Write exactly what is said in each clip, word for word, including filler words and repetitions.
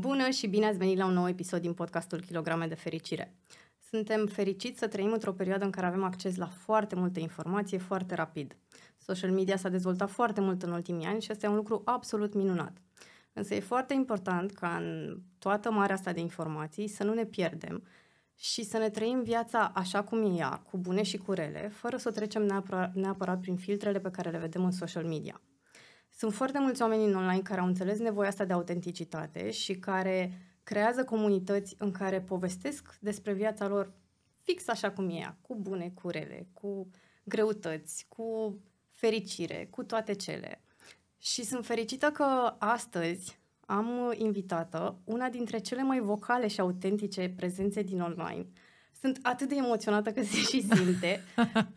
Bună și bine ați venit la un nou episod din podcastul Kilograme de Fericire. Suntem fericiți să trăim într-o perioadă în care avem acces la foarte multă informație foarte rapid. Social media s-a dezvoltat foarte mult în ultimii ani și asta e un lucru absolut minunat. Însă e foarte important ca în toată marea asta de informații să nu ne pierdem și să ne trăim viața așa cum e ea, cu bune și cu rele, fără să o trecem neapărat, neapărat prin filtrele pe care le vedem în social media. Sunt foarte mulți oameni în online care au înțeles nevoia asta de autenticitate și care creează comunități în care povestesc despre viața lor fix așa cum e ea, cu bune, cu rele, cu greutăți, cu fericire, cu toate cele. Și sunt fericită că astăzi am invitată una dintre cele mai vocale și autentice prezențe din online. Sunt atât de emoționată că se și simte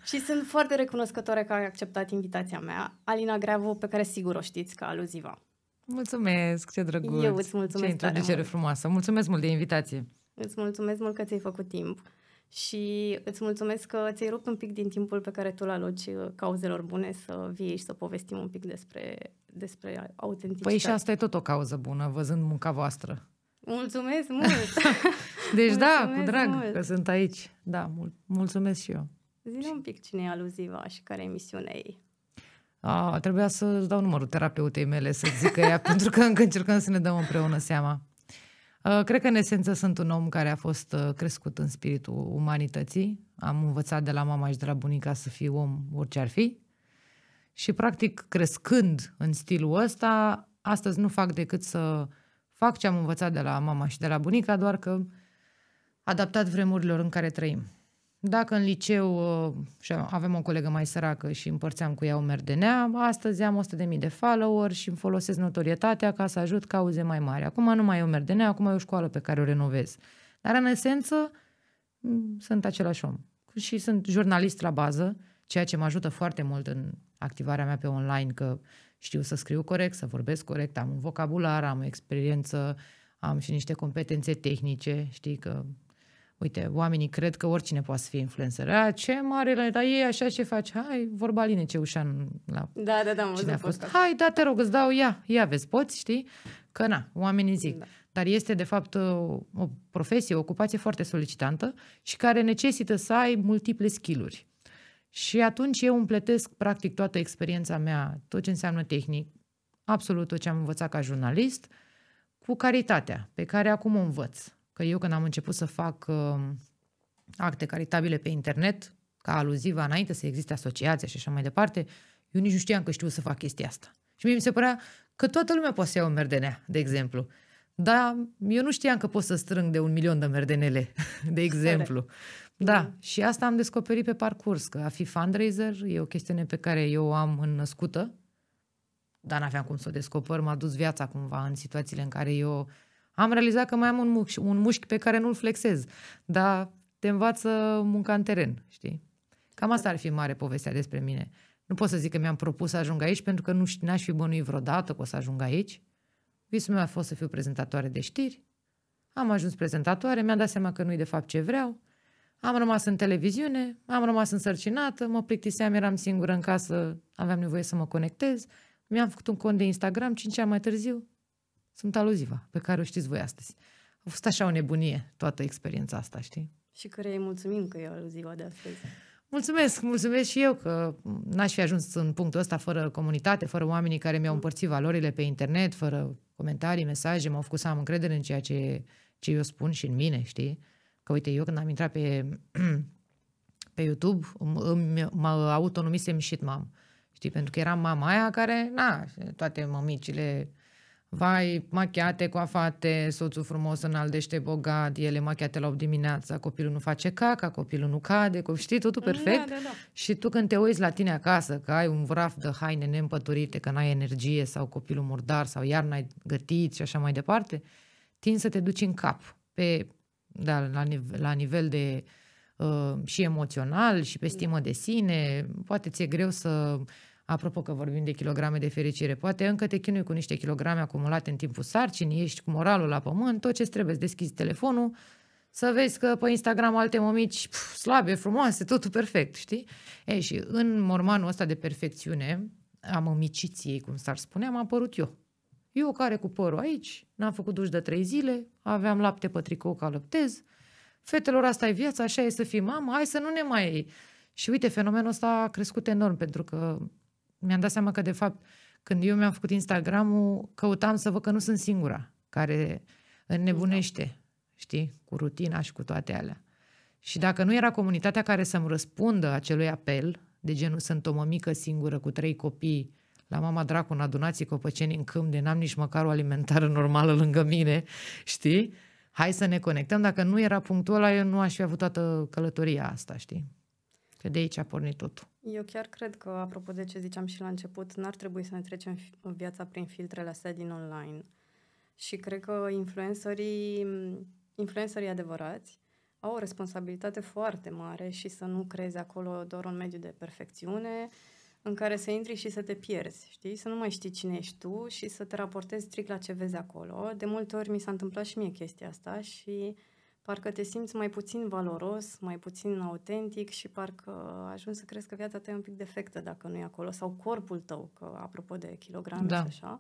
și sunt foarte recunoscătoare că ai acceptat invitația mea, Alina Greavu, pe care sigur o știți ca Aluziva. Mulțumesc, ce drăguț! Eu îți mulțumesc. Ce introducere frumoasă! Mulțumesc mult de invitație! Îți mulțumesc mult că ți-ai făcut timp și îți mulțumesc că ți-ai rupt un pic din timpul pe care tu l-aloci cauzelor bune să vii și să povestim un pic despre, despre autenticitate. Păi și asta e tot o cauză bună, văzând munca voastră. Mulțumesc mult! Deci mulțumesc, da, cu drag mult. Că sunt aici. Da, mul- mulțumesc și eu. Zi-ne un pic cine e Aluziva și care e misiunea ei. A, trebuia să-ți dau numărul terapeutei mele să zică ea, pentru că încă încercăm să ne dăm împreună seama. A, cred că în esență sunt un om care a fost crescut în spiritul umanității. Am învățat de la mama și de la bunica să fiu om orice ar fi. Și practic crescând în stilul ăsta, astăzi nu fac decât să fac ce am învățat de la mama și de la bunica, doar că adaptat vremurilor în care trăim. Dacă în liceu și aveam o colegă mai săracă și împărțeam cu ea un merdenea, astăzi am o sută de mii de follower și îmi folosesc notorietatea ca să ajut cauze mai mari. Acum nu mai e o merdenea, acum e o școală pe care o renovez. Dar în esență sunt același om. Și sunt jurnalist la bază, ceea ce mă ajută foarte mult în activarea mea pe online, că știu să scriu corect, să vorbesc corect, am un vocabular, am o experiență, am și niște competențe tehnice, știi că... Uite, oamenii cred că oricine poate să fie influencer. A, ce mare, dar e așa ce faci? Hai, vorba Aline Ceușan la da, da, da, cine a fost. Podcast. Hai, da, te rog, îți dau, ia, ia, vezi, poți, știi? Că na, oamenii zic. Da. Dar este, de fapt, o, o profesie, o ocupație foarte solicitantă și care necesită să ai multiple skill-uri. Și atunci eu împletesc, practic, toată experiența mea, tot ce înseamnă tehnic, absolut tot ce am învățat ca jurnalist, cu caritatea pe care acum o învăț. Că eu când am început să fac uh, acte caritabile pe internet, ca Aluziva, înainte să existe asociația și așa mai departe, eu nici nu știam că știu să fac chestia asta. Și mie mi se părea că toată lumea poate să ia o merdenea, de exemplu. Dar eu nu știam că pot să strâng de un milion de merdenele, de exemplu. Da, da. Și asta am descoperit pe parcurs, că a fi fundraiser e o chestiune pe care eu o am înnăscută, dar n-aveam cum să o descoper, m-a dus viața cumva în situațiile în care eu... Am realizat că mai am un mușchi, un mușchi pe care nu-l flexez, dar te învață munca în teren, știi? Cam asta ar fi mare povestea despre mine. Nu pot să zic că mi-am propus să ajung aici, pentru că nu n-aș fi bănuit vreodată că o să ajung aici. Visul meu a fost să fiu prezentatoare de știri. Am ajuns prezentatoare, mi-am dat seama că nu-i de fapt ce vreau. Am rămas în televiziune, am rămas însărcinată, mă plictiseam, eram singură în casă, aveam nevoie să mă conectez. Mi-am făcut un cont de Instagram, cinci ani mai târziu. Sunt Aluziva, pe care o știți voi astăzi. A fost așa o nebunie toată experiența asta, știi? Și care îi mulțumim că e Aluziva de astăzi. Mulțumesc, mulțumesc și eu că n-aș fi ajuns în punctul ăsta fără comunitate, fără oamenii care mi-au împărțit valorile pe internet, fără comentarii, mesaje, m-au făcut să am încredere în ceea ce, ce eu spun și în mine, știi? Că uite, eu când am intrat pe, pe YouTube, mă autonumisem shit mom, știi? Pentru că eram mama aia care, na, toate mămicile... Vai, machiate, coafate, soțul frumos, înalt, deștept, bogat, ele machiate la opt dimineața, copilul nu face caca, copilul nu cade, știi, totul perfect. Da, da, da. Și tu când te uiți la tine acasă, că ai un vraf de haine neîmpăturite, că n-ai energie sau copilul murdar sau iar n-ai gătit și așa mai departe, tinzi să te duci în cap, pe, da, la, nive- la nivel de uh, și emoțional și pe stimă de sine, poate ți-e greu să... Apropo că vorbim de kilograme de fericire, poate încă te chinui cu niște kilograme acumulate în timpul sarcinii, ești cu moralul la pământ, tot ce trebuie, să deschizi telefonul, să vezi că pe Instagram alte mămici pf, slabe, frumoase, totul perfect, știi? E, și în mormanul ăsta de perfecțiune, a mămiciției, cum s-ar spune, am apărut eu. Eu care cu părul aici, n-am făcut duș de trei zile, aveam lapte pe tricou ca lăptez, fetelor, asta e viața, așa e să fii mamă, hai să nu ne mai iei. Și uite, fenomenul ăsta a crescut enorm, pentru că mi-am dat seama că, de fapt, când eu mi-am făcut Instagram-ul, căutam să văd că nu sunt singura care înnebunește, știi, cu rutina și cu toate alea. Și dacă nu era comunitatea care să-mi răspundă acelui apel, de genul sunt o mămică singură cu trei copii, la mama dracu, în Adunații Copăceni, în câmp, de n-am nici măcar o alimentară normală lângă mine, știi? Hai să ne conectăm. Dacă nu era punctul ăla, eu nu aș fi avut toată călătoria asta, știi? Că de aici a pornit totul. Eu chiar cred că, apropo de ce ziceam și la început, n-ar trebui să ne trecem viața prin filtrele astea din online. Și cred că influencerii, influencerii adevărați au o responsabilitate foarte mare și să nu creezi acolo doar un mediu de perfecțiune în care să intri și să te pierzi, știi? Să nu mai știi cine ești tu și să te raportezi strict la ce vezi acolo. De multe ori mi s-a întâmplat și mie chestia asta și parcă te simți mai puțin valoros, mai puțin autentic și parcă ajungi să crezi că viața ta e un pic defectă dacă nu e acolo, sau corpul tău, că apropo de kilograme, da, și așa.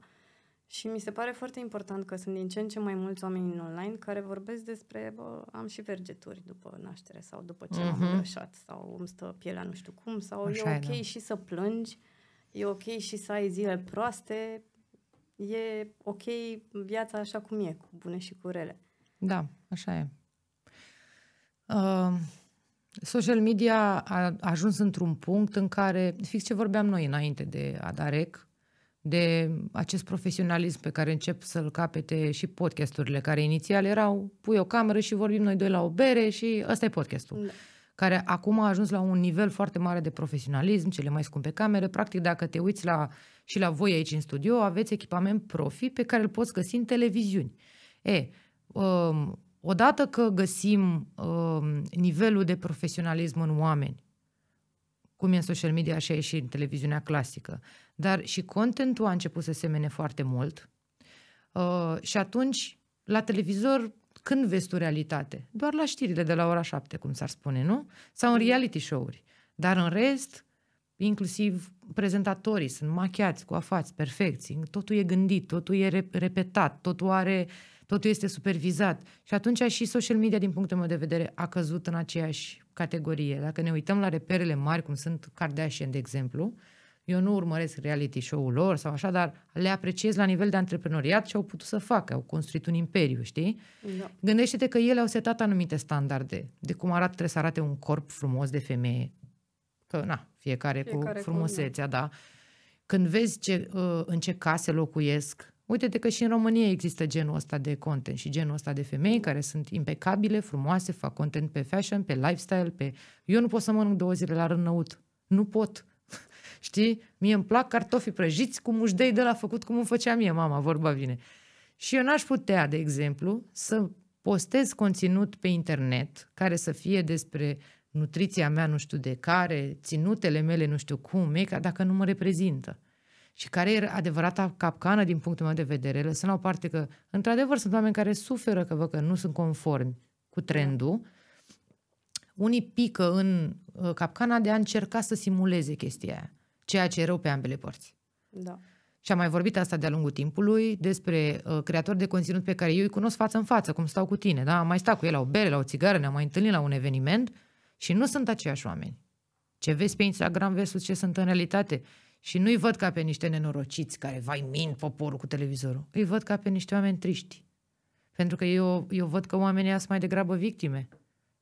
Și mi se pare foarte important că sunt din ce în ce mai mulți oameni în online care vorbesc despre, bă, am și vergeturi după naștere sau după ce m-am îngrășat sau îmi stă pielea nu știu cum, sau așa e ok, da, și să plângi, e ok și să ai zile proaste, e ok viața așa cum e, cu bune și cu rele. Da, așa e. Uh, social media a ajuns într-un punct în care, fix ce vorbeam noi înainte de Adarec, de acest profesionalism pe care încep să-l capete și podcasturile, care inițial erau pui o cameră și vorbim noi doi la o bere și ăsta e podcastul, da, care acum a ajuns la un nivel foarte mare de profesionalism, cele mai scumpe camere, practic dacă te uiți la, și la voi aici în studio, aveți echipament profi pe care îl poți găsi în televiziuni. E, um, odată că găsim um, nivelul de profesionalism în oameni, cum e în social media, așa e și în televiziunea clasică. Dar și contentul a început să semene foarte mult. Uh, și atunci, la televizor, când vezi tu realitate? Doar la știrile de la ora șapte, cum s-ar spune, nu? Sau în reality show-uri. Dar în rest, inclusiv prezentatorii sunt machiați, coafați, perfecți. Totul e gândit, totul e rep- repetat, totul are, totul este supervizat. Și atunci și social media, din punctul meu de vedere, a căzut în aceeași categorie. Dacă ne uităm la reperele mari, cum sunt Kardashian, de exemplu, eu nu urmăresc reality show-ul lor sau așa, dar le apreciez la nivel de antreprenoriat ce au putut să facă, au construit un imperiu, știi? Da. Gândește-te că ele au setat anumite standarde de cum arată, trebuie să arate un corp frumos de femeie, că na, fiecare, fiecare cu frumusețea, da. Când vezi ce, în ce case locuiesc, uite-te că și în România există genul ăsta de content și genul ăsta de femei care sunt impecabile, frumoase, fac content pe fashion, pe lifestyle, pe... Eu nu pot să mănânc două zile la rând năut. Nu pot. Știi? Mie îmi plac cartofii prăjiți cu mușdei de la făcut, cum îmi făcea mie mama, vorba vine. Și eu n-aș putea, de exemplu, să postez conținut pe internet care să fie despre nutriția mea nu știu de care, ținutele mele nu știu cum, e, dacă nu mă reprezintă. Și care e adevărata capcană din punctul meu de vedere, lăsând la o parte că, într-adevăr, sunt oameni care suferă că văd că nu sunt conformi cu trendul. Unii pică în uh, capcana de a încerca să simuleze chestia aia, ceea ce e rău pe ambele părți. Da. Și am mai vorbit asta de-a lungul timpului despre uh, creatori de conținut pe care eu îi cunosc față în față, cum stau cu tine, da? Am mai stat cu el la o bere, la o țigară, ne-am mai întâlnit la un eveniment și nu sunt aceiași oameni. Ce vezi pe Instagram versus ce sunt în realitate. Și nu-i văd ca pe niște nenorociți care, vai, mint poporul cu televizorul. Îi văd ca pe niște oameni triști. Pentru că eu, eu văd că oamenii sunt mai degrabă victime.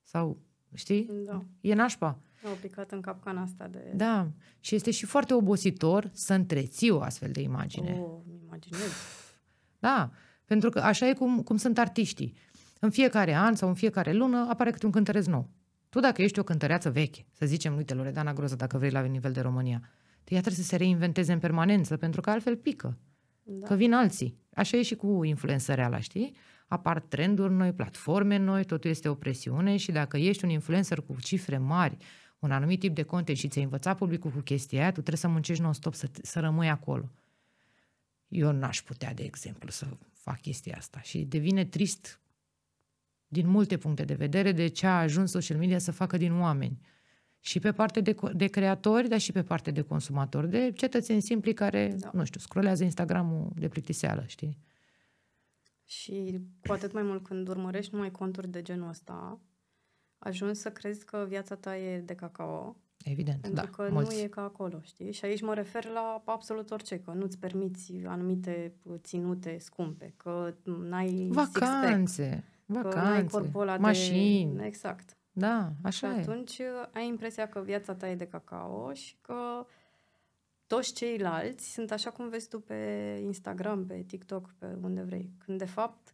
Sau, știi? Da. E nașpa. Au picat în capcana asta de... Da. Și este și foarte obositor să întreții o astfel de imagine. O, imaginez. Da. Pentru că așa e cum, cum sunt artiștii. În fiecare an sau în fiecare lună apare câte un cântăreț nou. Tu dacă ești o cântăreață veche, să zicem, uite, Loredana Groza, dacă vrei la nivel de România, ea trebuie să se reinventeze în permanență, pentru că altfel pică. Da. Că vin alții. Așa e și cu influențarea ala, știi? Apar trenduri noi, platforme noi, totul este o presiune și dacă ești un influencer cu cifre mari, un anumit tip de content și ți-ai învățat publicul cu chestia aia, tu trebuie să muncești non-stop să, să rămâi acolo. Eu n-aș putea, de exemplu, să fac chestia asta și devine trist din multe puncte de vedere de ce a ajuns social media să facă din oameni. și pe parte de, de creatori, dar și pe parte de consumatori, de cetățeni simpli care, da. nu știu, scrollează Instagram-ul de plictiseală, știi? Și cu atât mai mult când urmărești numai conturi de genul ăsta, ajungi să crezi că viața ta e de cacao. Evident, pentru da. Pentru că mulți. Nu e ca acolo, știi? Și aici mă refer la absolut orice, că nu-ți permiți anumite ținute scumpe, că n-ai vacanțe, six-pack, vacanțe, că n-ai corpul ăla mașini. De... Exact. Da, așa și atunci e. ai impresia că viața ta e de cacao și că toți ceilalți sunt așa cum vezi tu pe Instagram, pe TikTok, pe unde vrei. Când de fapt...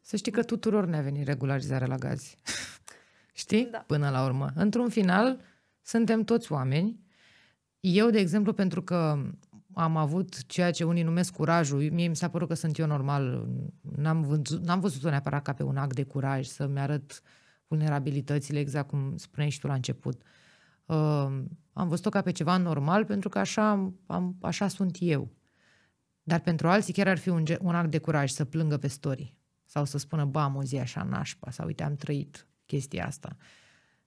Să știi că tuturor ne-a venit regularizarea la gazi. Știi? Da. Până la urmă. Într-un final, suntem toți oameni. Eu, de exemplu, pentru că am avut ceea ce unii numesc curajul, mie mi s-a părut că sunt eu normal, n-am văzut, n-am văzut-o neapărat ca pe un act de curaj, să-mi arăt vulnerabilitățile, exact cum spuneai și tu la început. Uh, am văzut-o ca pe ceva normal, pentru că așa, am, așa sunt eu. Dar pentru alții chiar ar fi un, un act de curaj să plângă pe story. Sau să spună, bă, am o zi așa nașpa, sau uite, am trăit chestia asta.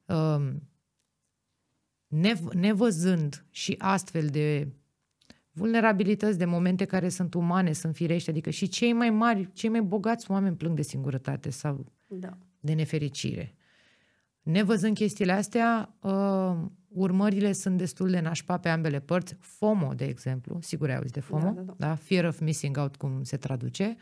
Uh, nev- nevăzând și astfel de vulnerabilități, de momente care sunt umane, sunt firești, adică și cei mai mari, cei mai bogați oameni plâng de singurătate sau... Da. De nefericire. Nevăzând chestiile astea, uh, urmările sunt destul de nașpa pe ambele părți. FOMO, de exemplu, sigur ai auzit de FOMO, da, da, da. Da? Fear of missing out, cum se traduce,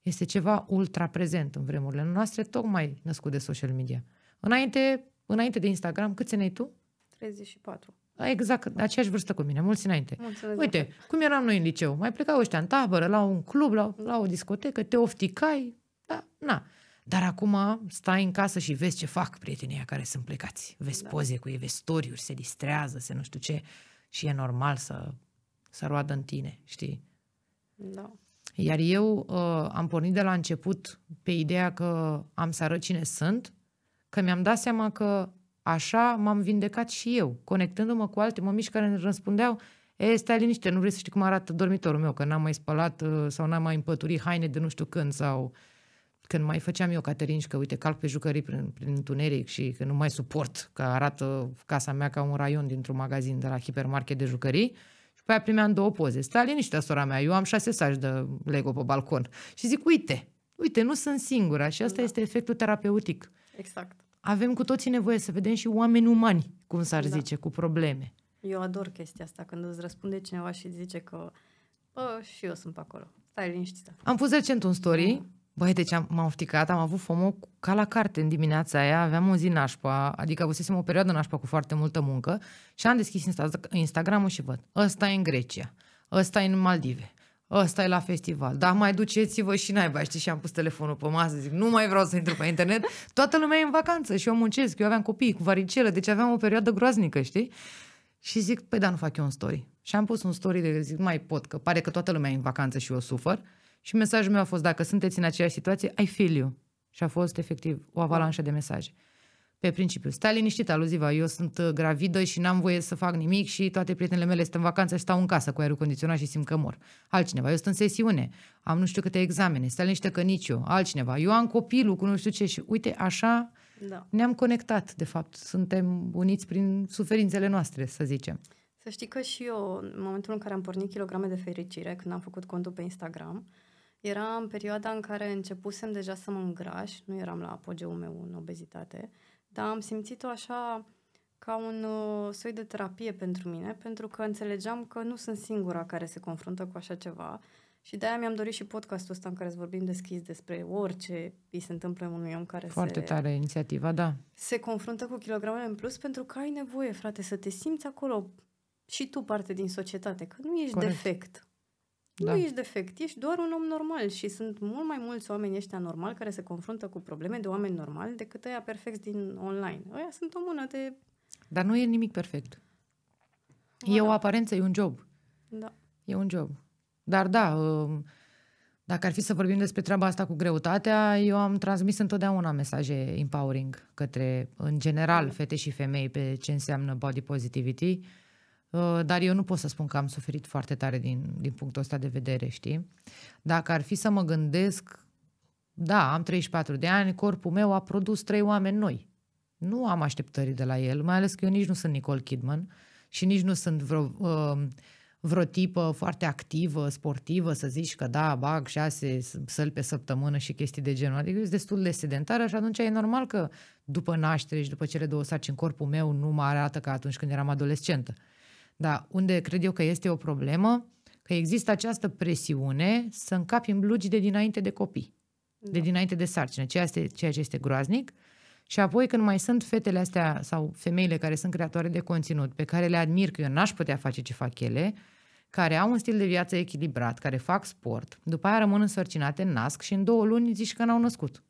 este ceva ultra prezent în vremurile noastre, tocmai născut de social media. Înainte, înainte de Instagram, câți ani ai tu? treizeci și patru. Exact, aceeași vârstă cu mine, mulți înainte. Mulțumesc. Uite, cum eram noi în liceu, mai plecau ăștia în tabără, la un club, la, la o discotecă, te ofticai, da, na. Dar acum stai în casă și vezi ce fac prietenii aia care sunt plecați. Vezi da. Poze cu ei, vezi story-uri, se distrează, se nu știu ce. Și e normal să, să roadă în tine, știi? Da. Iar eu uh, am pornit de la început pe ideea că am să arăt cine sunt, că mi-am dat seama că așa m-am vindecat și eu, conectându-mă cu alte mămici care îmi răspundeau, e, stai liniște, nu vrei să știi cum arată dormitorul meu, că n-am mai spălat sau n-am mai împăturit haine de nu știu când sau... Când mai făceam eu caterinci, că uite, calc pe jucării prin, prin întuneric și că nu mai suport, că arată casa mea ca un raion dintr-un magazin de la hipermarket de jucării și pe aia primeam două poze. Stai liniștea, sora mea, eu am șase saci de Lego pe balcon. Și zic, uite, uite, nu sunt singura și asta da. Este efectul terapeutic. Exact. Avem cu toții nevoie să vedem și oameni umani, cum s-ar da. Zice, cu probleme. Eu ador chestia asta, când îți răspunde cineva și zice că, bă, și eu sunt pe acolo. Stai liniștea. Am pus recent un story... Mm. Băi, deci am, m-am ofticat, am avut FOMO ca la carte în dimineața aia, aveam o zi nașpa, adică avusesem o perioadă nașpa cu foarte multă muncă și am deschis Insta- Instagram-ul și văd, ăsta e în Grecia, ăsta e în Maldive, ăsta e la festival, dar mai duceți-vă și naiba, știi, și am pus telefonul pe masă, zic, nu mai vreau să intru pe internet, toată lumea e în vacanță și eu muncesc, eu aveam copii cu varicelă, deci aveam o perioadă groaznică, știi? Și zic, păi da, nu fac eu un story. Și am pus un story de zic, mai pot, că pare că toată lumea e în vacanță și eu sufăr. Și mesajul meu a fost, dacă sunteți în aceeași situație, I feel you. Și a fost, efectiv, o avalanșă de mesaje. Pe principiu, stai liniștit, aluziva, eu sunt gravidă și n-am voie să fac nimic și toate prietenele mele sunt în vacanță și stau în casă cu aerul condiționat și simt că mor. Altcineva, eu sunt în sesiune, am nu știu câte examene, stai liniște că nici eu. Altcineva, eu am copilul cu nu știu ce și uite, așa da. Ne-am conectat, de fapt. Suntem uniți prin suferințele noastre, să zicem. Să știi că și eu, în momentul în care am pornit Kilograme de Fericire, când am făcut contul pe Instagram, era în perioada în care începusem deja să mă îngraș, nu eram la apogeul meu în obezitate, dar am simțit-o așa ca un uh, soi de terapie pentru mine, pentru că înțelegeam că nu sunt singura care se confruntă cu așa ceva și de-aia mi-am dorit și podcastul ăsta în care îți vorbim deschis despre orice îi se întâmplă unui om care Foarte se... Foarte tare inițiativa, da. Se confruntă cu kilogramele în plus pentru că ai nevoie, frate, să te simți acolo și tu parte din societate, că nu ești Corect. Defect. Da. Nu ești defect, ești doar un om normal și sunt mult mai mulți oameni ăștia normali care se confruntă cu probleme de oameni normali decât ăia perfecți din online. Ăia sunt o mână de... Dar nu e nimic perfect. Mă, e da. O aparență, e un job. Da. E un job. Dar da, dacă ar fi să vorbim despre treaba asta cu greutatea, eu am transmis întotdeauna mesaje empowering către, în general, fete și femei pe ce înseamnă body positivity. Dar eu nu pot să spun că am suferit foarte tare din, din punctul ăsta de vedere, știi? Dacă ar fi să mă gândesc, da, am treizeci și patru de ani, corpul meu a produs trei oameni noi. Nu am așteptări de la el, mai ales că eu nici nu sunt Nicole Kidman și nici nu sunt vreo, vreo tipă foarte activă, sportivă, să zici că da, bag șase săli pe săptămână și chestii de genul. Adică eu sunt destul de sedentară și atunci e normal că după naștere și după cele două sarcini corpul meu nu mă arată ca atunci când eram adolescentă. Dar unde cred eu că este o problemă, că există această presiune să încapi în blugi de dinainte de copii, da. de dinainte de sarcină, ceea ce este, ceea ce este groaznic. Și apoi când mai sunt fetele astea sau femeile care sunt creatoare de conținut, pe care le admir că eu n-aș putea face ce fac ele, care au un stil de viață echilibrat, care fac sport, după aia rămân însărcinate, nasc și în două luni zici că n-au născut.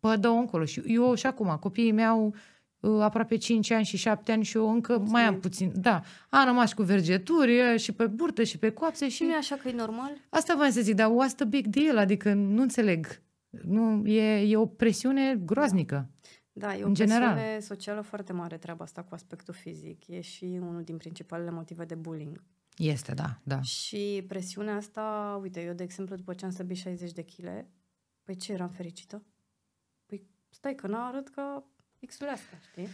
Pă, dă-o încolo. Și eu și acum, copiii mei au uh, aproape cinci ani și șapte ani și eu încă puțin. mai am puțin. Da, am rămas cu vergeturi și pe burtă și pe coapse. Și nu e așa că e normal? Asta v-am să zic, dar what's the big deal? Adică nu înțeleg. Nu, e, e o presiune groaznică. Da. Da, e o presiune socială foarte mare treaba asta cu aspectul fizic. E și unul din principalele motive de bullying. Este, da, da. Și presiunea asta, uite, eu de exemplu după ce am slăbit șaizeci de kile, păi ce, eram fericită? Păi stai că n-arăt ca X-ul astea, știi?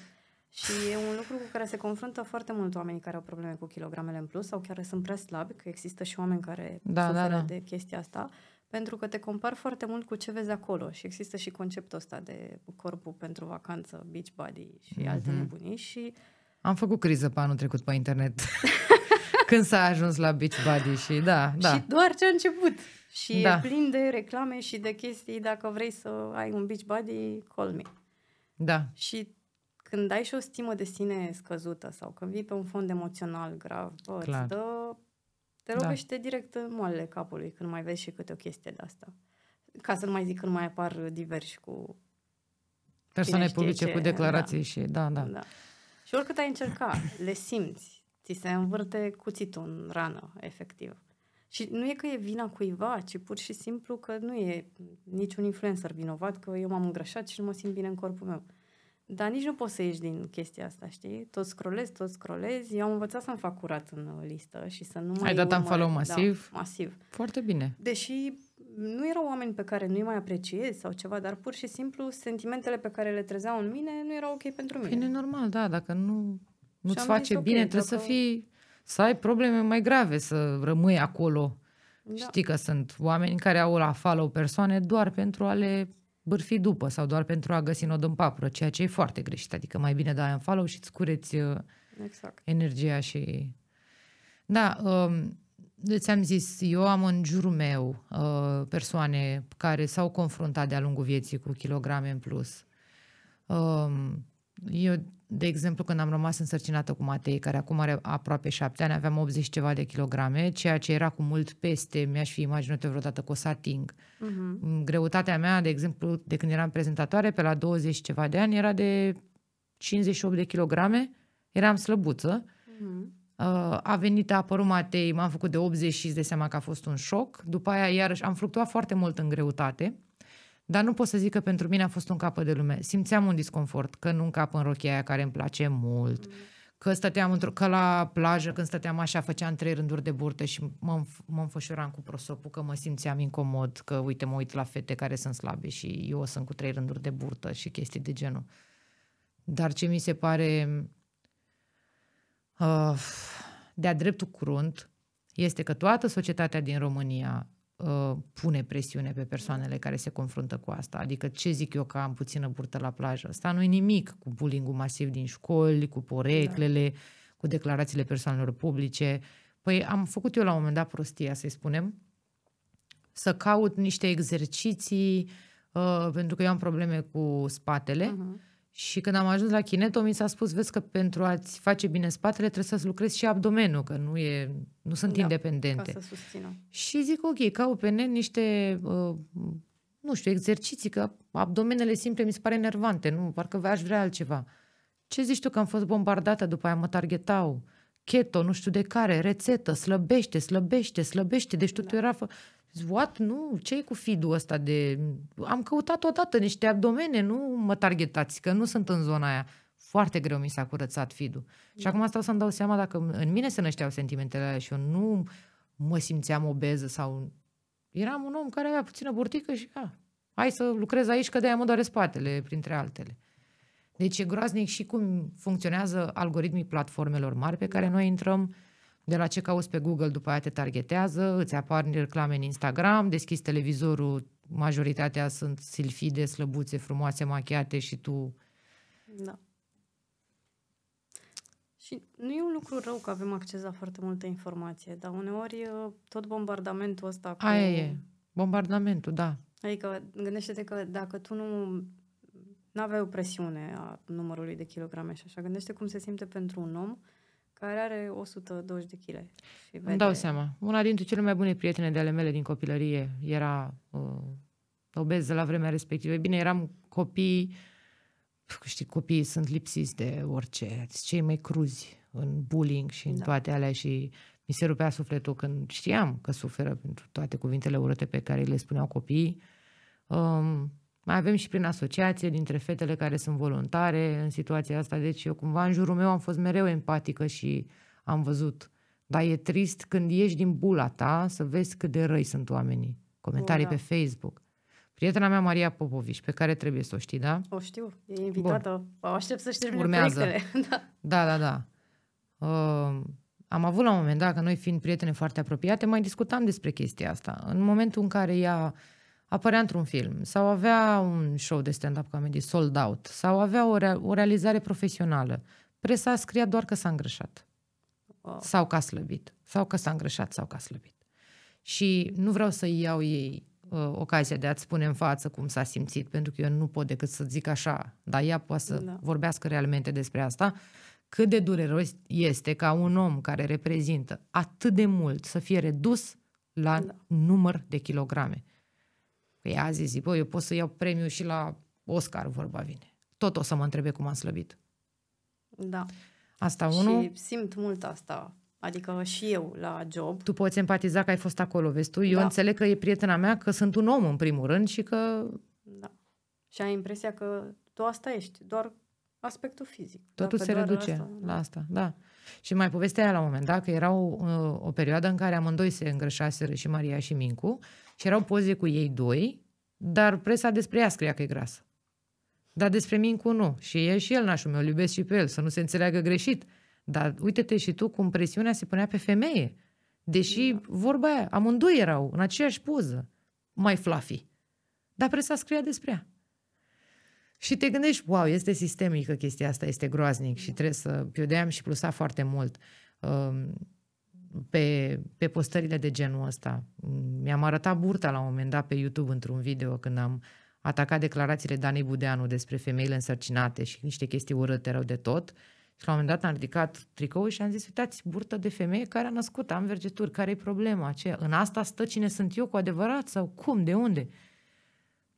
Și e un lucru cu care se confruntă foarte mult oamenii care au probleme cu kilogramele în plus sau care sunt prea slabi, că există și oameni care da, suferă da, da. de chestia asta. Pentru că te compari foarte mult cu ce vezi acolo și există și conceptul ăsta de corpul pentru vacanță, beach body și mm-hmm. alte nebunii și... Am făcut criză pe anul trecut pe internet când s-a ajuns la beach body și da, da. Și doar ce a început și da. e plin de reclame și de chestii, dacă vrei să ai un beach body, call me. Da. Și când ai și o stimă de sine scăzută sau când vii pe un fond emoțional grav, bă, îți dă... Te lovește da. direct în moalele capului când mai vezi și câte o chestie de asta. Ca să nu mai zic când mai apar diverși cu... Persoane publice ce... cu declarații da. și... Da, da, da. Și oricât ai încerca, le simți. Ți se învârte cuțitul în rană, efectiv. Și nu e că e vina cuiva, ci pur și simplu că nu e niciun influencer vinovat, că eu m-am îngrășat și nu mă simt bine în corpul meu. Dar nici nu poți să ieși din chestia asta, știi? Tot scrollezi, tot scrollezi. Eu am învățat să-mi fac curat în listă și să nu mai... Ai dat un follow masiv? Da, masiv. Foarte bine. Deși nu erau oameni pe care nu-i mai apreciez sau ceva, dar pur și simplu sentimentele pe care le trezeau în mine nu erau ok pentru mine. Bine, normal, da. Dacă nu, nu-ți face zis, bine, okay, trebuie dacă... să fii... Să ai probleme mai grave, să rămâi acolo. Da. Știi că sunt oameni care au la follow persoane doar pentru a le... bârfi după sau doar pentru a găsi nod în papură, ceea ce e foarte greșit. Adică mai bine dai un follow și îți cureți exact. energia și... Da, ți-am zis, eu am în jurul meu persoane care s-au confruntat de-a lungul vieții cu kilograme în plus. Eu, de exemplu, când am rămas însărcinată cu Matei, care acum are aproape șapte ani, aveam optzeci ceva de kilograme, ceea ce era cu mult peste, mi-aș fi imaginat vreodată că o să ating. Uh-huh. Greutatea mea, de exemplu, de când eram prezentatoare, pe la douăzeci ceva de ani, era de cincizeci și opt de kilograme, eram slăbuță. Uh-huh. A venit, a apărut Matei, m-am făcut de optzeci și de seama că a fost un șoc. După aia, iarăși, am fluctuat foarte mult în greutate. Dar nu pot să zic că pentru mine a fost un capăt de lume. Simțeam un disconfort, că nu încap în rochia aia care îmi place mult, că stăteam într-o, că la plajă când stăteam așa făceam trei rânduri de burtă și mă, mă înfășuram cu prosopul, că mă simțeam incomod, că uite mă uit la fete care sunt slabe și eu sunt cu trei rânduri de burtă și chestii de genul. Dar ce mi se pare uh, de-a dreptul crunt este că toată societatea din România pune presiune pe persoanele care se confruntă cu asta. Adică ce zic eu că am puțină burtă la plajă? Asta nu e nimic cu bullying-ul masiv din școli, cu poreclele, da. cu declarațiile persoanelor publice. Păi am făcut eu la un moment dat prostia, să-i spunem, să caut niște exerciții, uh, pentru că eu am probleme cu spatele uh-huh. și când am ajuns la kineto mi s-a spus, vezi că pentru a-ți face bine spatele trebuie să-ți lucrezi și abdomenul, că nu e... Nu sunt da, independente. Ca să susțină. Și zic, ok, caut pe net niște, uh, nu știu, exerciții, că abdomenele simple mi se pare enervante, nu? Parcă aș vrea altceva. Ce zici tu că am fost bombardată, după aia mă targetau? Keto, nu știu de care, rețetă, slăbește, slăbește, slăbește, deci totul da. era... Fă... What? Nu, ce e cu feed-ul ăsta de... Am căutat odată niște abdomene, nu mă targetați, că nu sunt în zona aia. Foarte greu mi s-a curățat feed-ul. Da. Și acum stau să-mi dau seama dacă în mine se nășteau sentimentele alea și eu nu mă simțeam obeză sau... Eram un om care avea puțină burtică și a, hai să lucrez aici că de-aia mă doare spatele, printre altele. Deci e groaznic și cum funcționează algoritmii platformelor mari pe care noi intrăm. De la ce cauți pe Google, după aia te targetează, îți apar reclame în Instagram, deschizi televizorul, majoritatea sunt silfide, slăbuțe, frumoase, machiate și tu... Da. Și nu e un lucru rău că avem acces la foarte multă informație, dar uneori tot bombardamentul ăsta... Cu... Aia e, bombardamentul, da. Adică gândește-te că dacă tu nu... n-aveai o presiune a numărului de kilograme și așa, gândește cum se simte pentru un om care are o sută douăzeci de kg. Vede... Îmi dau seama. Una dintre cele mai bune prietene de ale mele din copilărie era uh, obeză la vremea respectivă. Bine, eram copii, știi, copiii sunt lipsiți de orice, cei mai cruzi în bullying și în da. toate alea și mi se rupea sufletul când știam că suferă pentru toate cuvintele urâte pe care le spuneau copiii. Um, Mai avem și prin asociație dintre fetele care sunt voluntare în situația asta. Deci eu cumva în jurul meu am fost mereu empatică și am văzut. Dar e trist când ieși din bula ta să vezi cât de răi sunt oamenii. Comentarii Bun, da. pe Facebook. Prietena mea Maria Popovici, pe care trebuie să o știi, da? O știu, e invitată. Bun. O aștept să ștergem proiectele. Da, da, da. Uh, am avut la un moment dat, că noi fiind prietene foarte apropiate, mai discutam despre chestia asta. În momentul în care ea... apărea într-un film sau avea un show de stand-up comedy sold out sau avea o, rea- o realizare profesională. Presa scria doar că s-a îngrășat. Wow. Sau că a slăbit. Sau că s-a îngrășat sau că a slăbit. Și nu vreau să-i iau ei uh, ocazia de a-ți spune în față cum s-a simțit, pentru că eu nu pot decât să zic așa, dar ea poate să da. vorbească realmente despre asta. Cât de dureros este ca un om care reprezintă atât de mult să fie redus la da. număr de kilograme. Păi a zis, bă, eu pot să iau premiu și la Oscar, vorba vine. Tot o să mă întrebe cum am slăbit. Da. Asta unul. Și simt mult asta. Adică și eu la job. Tu poți empatiza că ai fost acolo, vezi tu? Eu da. înțeleg că e prietena mea, că sunt un om în primul rând și că... Da. Și ai impresia că tu asta ești, doar aspectul fizic. Totul se reduce la asta, la asta, da. Și mai povestea la un moment dat că era o, o perioadă în care amândoi se îngrășaseră și Maria și Mincu și erau poze cu ei doi, dar presa despre ea scria că e grasă. Dar despre Mincu nu. Și e și el nașul meu, îl iubesc și pe el, să nu se înțeleagă greșit. Dar uite-te și tu cum presiunea se punea pe femeie. Deși da. vorba aia, amândoi erau în aceeași poză, mai fluffy. Dar presa scria despre ea. Și te gândești, wow, este sistemică chestia asta, este groaznic și trebuie să... Eu de-aia am și plusat foarte mult um, pe, pe postările de genul ăsta. Mi-am arătat burta la un moment dat pe YouTube într-un video când am atacat declarațiile Dani Budeanu despre femeile însărcinate și niște chestii urâte rău de tot. Și la un moment dat am ridicat tricoul și am zis, uitați, burtă de femeie care a născut, am vergeturi, care-i problema? Ce? În asta stă cine sunt eu cu adevărat? Sau cum? De unde?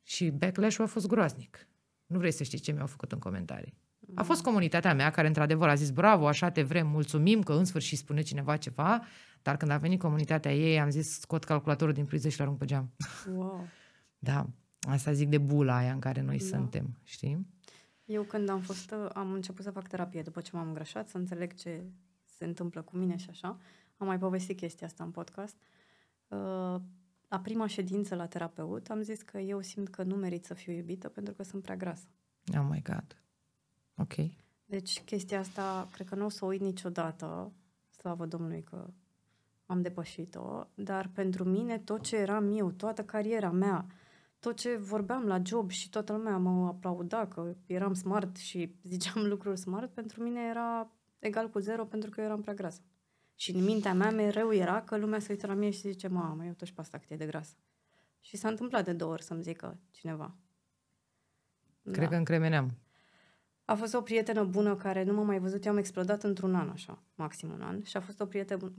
Și backlash-ul a fost groaznic. Nu vrei să știi ce mi-au făcut în comentarii. A fost comunitatea mea care într-adevăr a zis bravo, așa te vrem, mulțumim că în sfârșit spune cineva ceva, dar când a venit comunitatea ei am zis scot calculatorul din priză și l-arunc pe geam. Wow. Da, asta zic de bula aia în care noi da. suntem, știi? Eu când am fost, am început să fac terapie după ce m-am îngrășat, să înțeleg ce se întâmplă cu mine și așa. Am mai povestit chestia asta în podcast. Uh, La prima ședință la terapeut am zis că eu simt că nu merit să fiu iubită pentru că sunt prea grasă. Oh my God. Ok. Deci chestia asta cred că nu o să o uit niciodată, slavă Domnului că am depășit-o, dar pentru mine tot ce eram eu, toată cariera mea, tot ce vorbeam la job și toată lumea mă aplauda că eram smart și ziceam lucruri smart, pentru mine era egal cu zero pentru că eu eram prea grasă. Și în mintea mea mereu era că lumea se uită la mine și zice, mamă, eu tot și pe asta cât e de grasă. Și s-a întâmplat de două ori să-mi zică cineva. Cred da. că încremeneam. A fost o prietenă bună care nu m-a mai văzut, eu am explodat într-un an așa, maxim un an. Și a fost o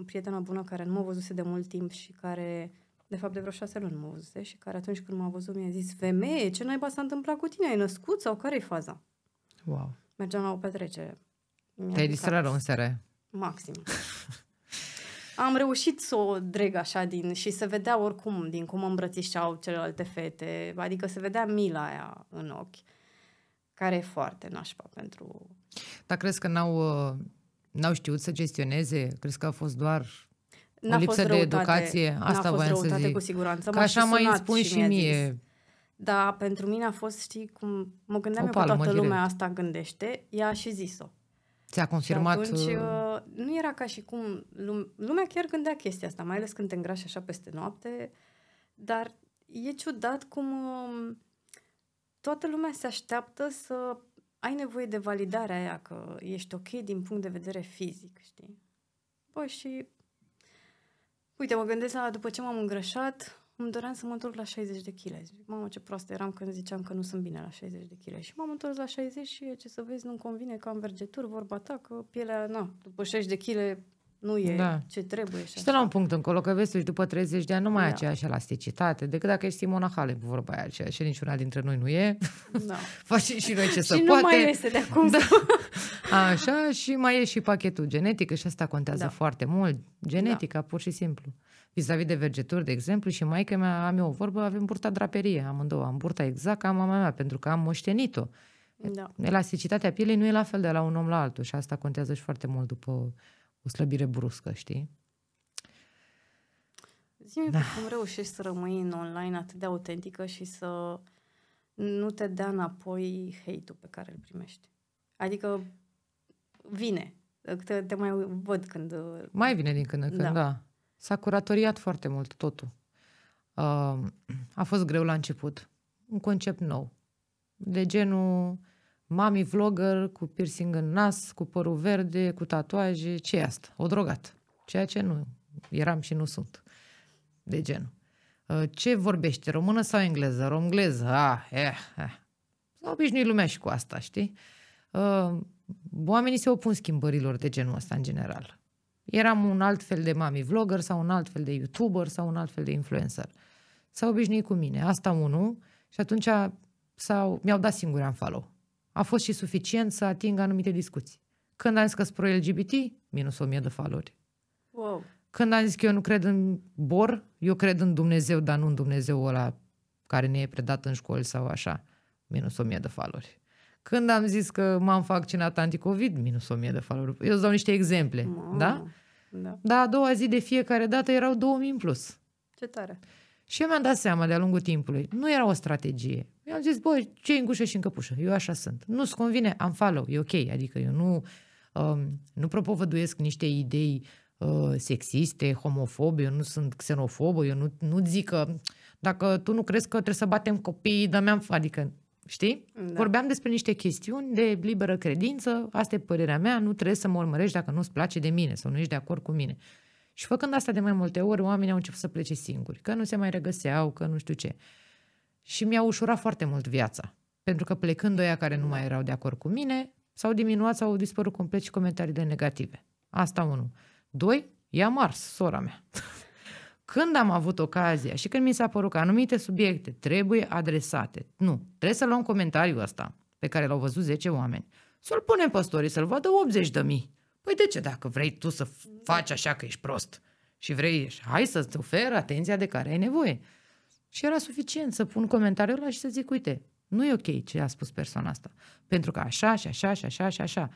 prietenă bună care nu m-a văzuse de mult timp și care, de fapt de vreo șase luni m-a văzuse și care atunci când m-a văzut mi-a zis, femeie, ce naiba s-a întâmplat cu tine, ai născut sau care-i faza? Wow. Mergeam la o petrecere. Mi-a Te-ai distrat în seară. Maxim. Am reușit să o dreg așa din, și se vedea oricum din cum îmbrățișau celelalte fete, adică se vedea mila aia în ochi, care e foarte nașpa pentru... Dar crezi că n-au, n-au știut să gestioneze? Crezi că a fost doar n-a o lipsă de educație? Asta voiam să zic. N-a fost răutate, cu siguranță. Că așa mai îmi spun și, și mie. Dar pentru mine a fost, știi, cum mă gândeam o eu palmă, că toată lumea direct. Asta gândește, ea a și zis-o. Ți-a confirmat... Și atunci uh, nu era ca și cum... Lumea chiar gândea chestia asta, mai ales când te îngrași așa peste noapte, dar e ciudat cum uh, toată lumea se așteaptă să ai nevoie de validarea aia, că ești ok din punct de vedere fizic, știi? Păi și... Uite, mă gândesc la, după ce m-am îngrășat, îmi doream să mă întorc la șaizeci de kilograme. Zic, mamă, ce proastă eram când ziceam că nu sunt bine la șaizeci de kilograme. Și m-am întors la șaizeci și, ce să vezi, nu-mi convine că am vergeturi, vorba ta, că pielea, na, după șaizeci de kilograme nu e da. Ce trebuie. Și, și de la un punct încolo, că vezi, după treizeci de ani nu mai da. Ai aceeași elasticitate, decât dacă ești Simona Halep, vorba aia aceea, și niciuna dintre noi nu e. Da. Facem și noi ce să poate. Și nu mai este de acum. Da. Așa, și mai e și pachetul genetic, și asta contează da. Foarte mult. Genetica, da. Pur și simplu. Vis-a-vis de vergeturi, de exemplu, și maică mea, am eu o vorbă, avem burta draperie, amândouă. Am burta exact ca mama mea, pentru că am moștenit-o. Da. Elasticitatea pielei nu e la fel de la un om la altul și asta contează și foarte mult după o slăbire bruscă, știi? Zi-mi da. Cum reușești să rămâi în online atât de autentică și să nu te dea înapoi hate-ul pe care îl primești. Adică vine. Te, te mai văd când... Mai vine din când în când, da. da. S-a curatoriat foarte mult totul. Uh, a fost greu la început. Un concept nou. De genul mami vlogger cu piercing în nas, cu părul verde, cu tatuaje. Ce e asta? O drogat. Ceea ce nu eram și nu sunt. De genul. Uh, ce vorbește? Română sau engleză? Romgleză? Ah, eh, eh. S-a obișnuit lumea și cu asta, știi? Uh, oamenii se opun schimbărilor de genul ăsta în general. Eram un alt fel de mami vlogger sau un alt fel de YouTuber sau un alt fel de influencer. S-au obișnuit cu mine. Asta unul. Și atunci s-au, mi-au dat singuri un follow. A fost și suficient să ating anumite discuții. Când am zis că sunt pro-L G B T, minus o mie de follow-uri. Wow. Când am zis că eu nu cred în bor, eu cred în Dumnezeu, dar nu în Dumnezeul ăla care ne e predat în școli sau așa. Minus o mie de follow-uri. Când am zis că m-am vaccinat anti-COVID, minus o mie de follow-uri. Eu îți dau niște exemple, mm, da? Da. Dar a doua zi de fiecare dată erau două mii în plus. Ce tare! Și eu mi-am dat seama de-a lungul timpului. Nu era o strategie. Eu am zis, bă, ce în gușă și în căpușă? Eu așa sunt. Nu-ți convine? Am follow. E ok. Adică eu nu, um, nu propovăduiesc niște idei uh, sexiste, homofobe, eu nu sunt xenofobă, eu nu, nu zic că dacă tu nu crezi că trebuie să batem copiii, dar mi-am... Adică știi? Da. Vorbeam despre niște chestiuni de liberă credință, asta e părerea mea, nu trebuie să mă urmărești dacă nu-ți place de mine sau nu ești de acord cu mine. Și făcând asta de mai multe ori, oamenii au început să plece singuri, că nu se mai regăseau, că nu știu ce. Și mi-a ușurat foarte mult viața, pentru că plecând oia care nu mai erau de acord cu mine, s-au diminuat sau au dispărut complet și comentariile negative. Asta unul. Doi, i-am ars, sora mea. Când am avut ocazia și când mi s-a părut că anumite subiecte trebuie adresate, nu, trebuie să luăm comentariul ăsta pe care l-au văzut zece oameni, să-l punem pe story, să-l vadă optzeci de mii. Păi de ce dacă vrei tu să faci așa că ești prost și vrei, hai să-ți oferi atenția de care ai nevoie. Și era suficient să pun comentariul ăla și să zic, uite, nu e ok ce a spus persoana asta, pentru că așa și așa și așa și așa.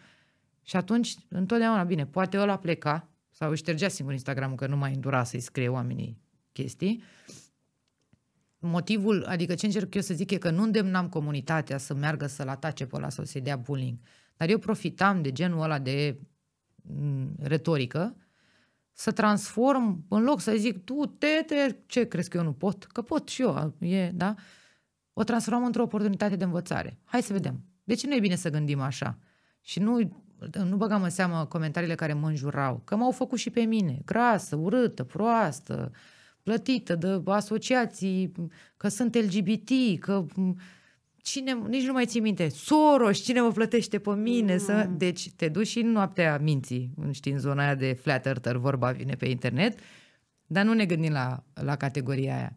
Și atunci, întotdeauna, bine, poate ăla pleca, sau își ștergea singur Instagram-ul că nu mai îndura să-i scrie oamenii chestii. Motivul, adică ce încerc eu să zic e că nu îndemnam comunitatea să meargă să-l atace pe ăla sau să-i dea bullying. Dar eu profitam de genul ăla de retorică să transform, în loc să zic tu, tete, ce crezi că eu nu pot? Că pot și eu, e, da? O transformăm într-o oportunitate de învățare. Hai să vedem. De ce nu e bine să gândim așa? Și nu... Nu băgam în seamă comentariile care mă înjurau, că m-au făcut și pe mine, grasă, urâtă, proastă, plătită de asociații, că sunt L G B T, că cine, nici nu mai ții minte, Soros, cine mă plătește pe mine? Mm. Să... Deci te duci și în noaptea minții, știi, în zona aia de flat earther, vorba vine pe internet, dar nu ne gândim la, la categoria aia.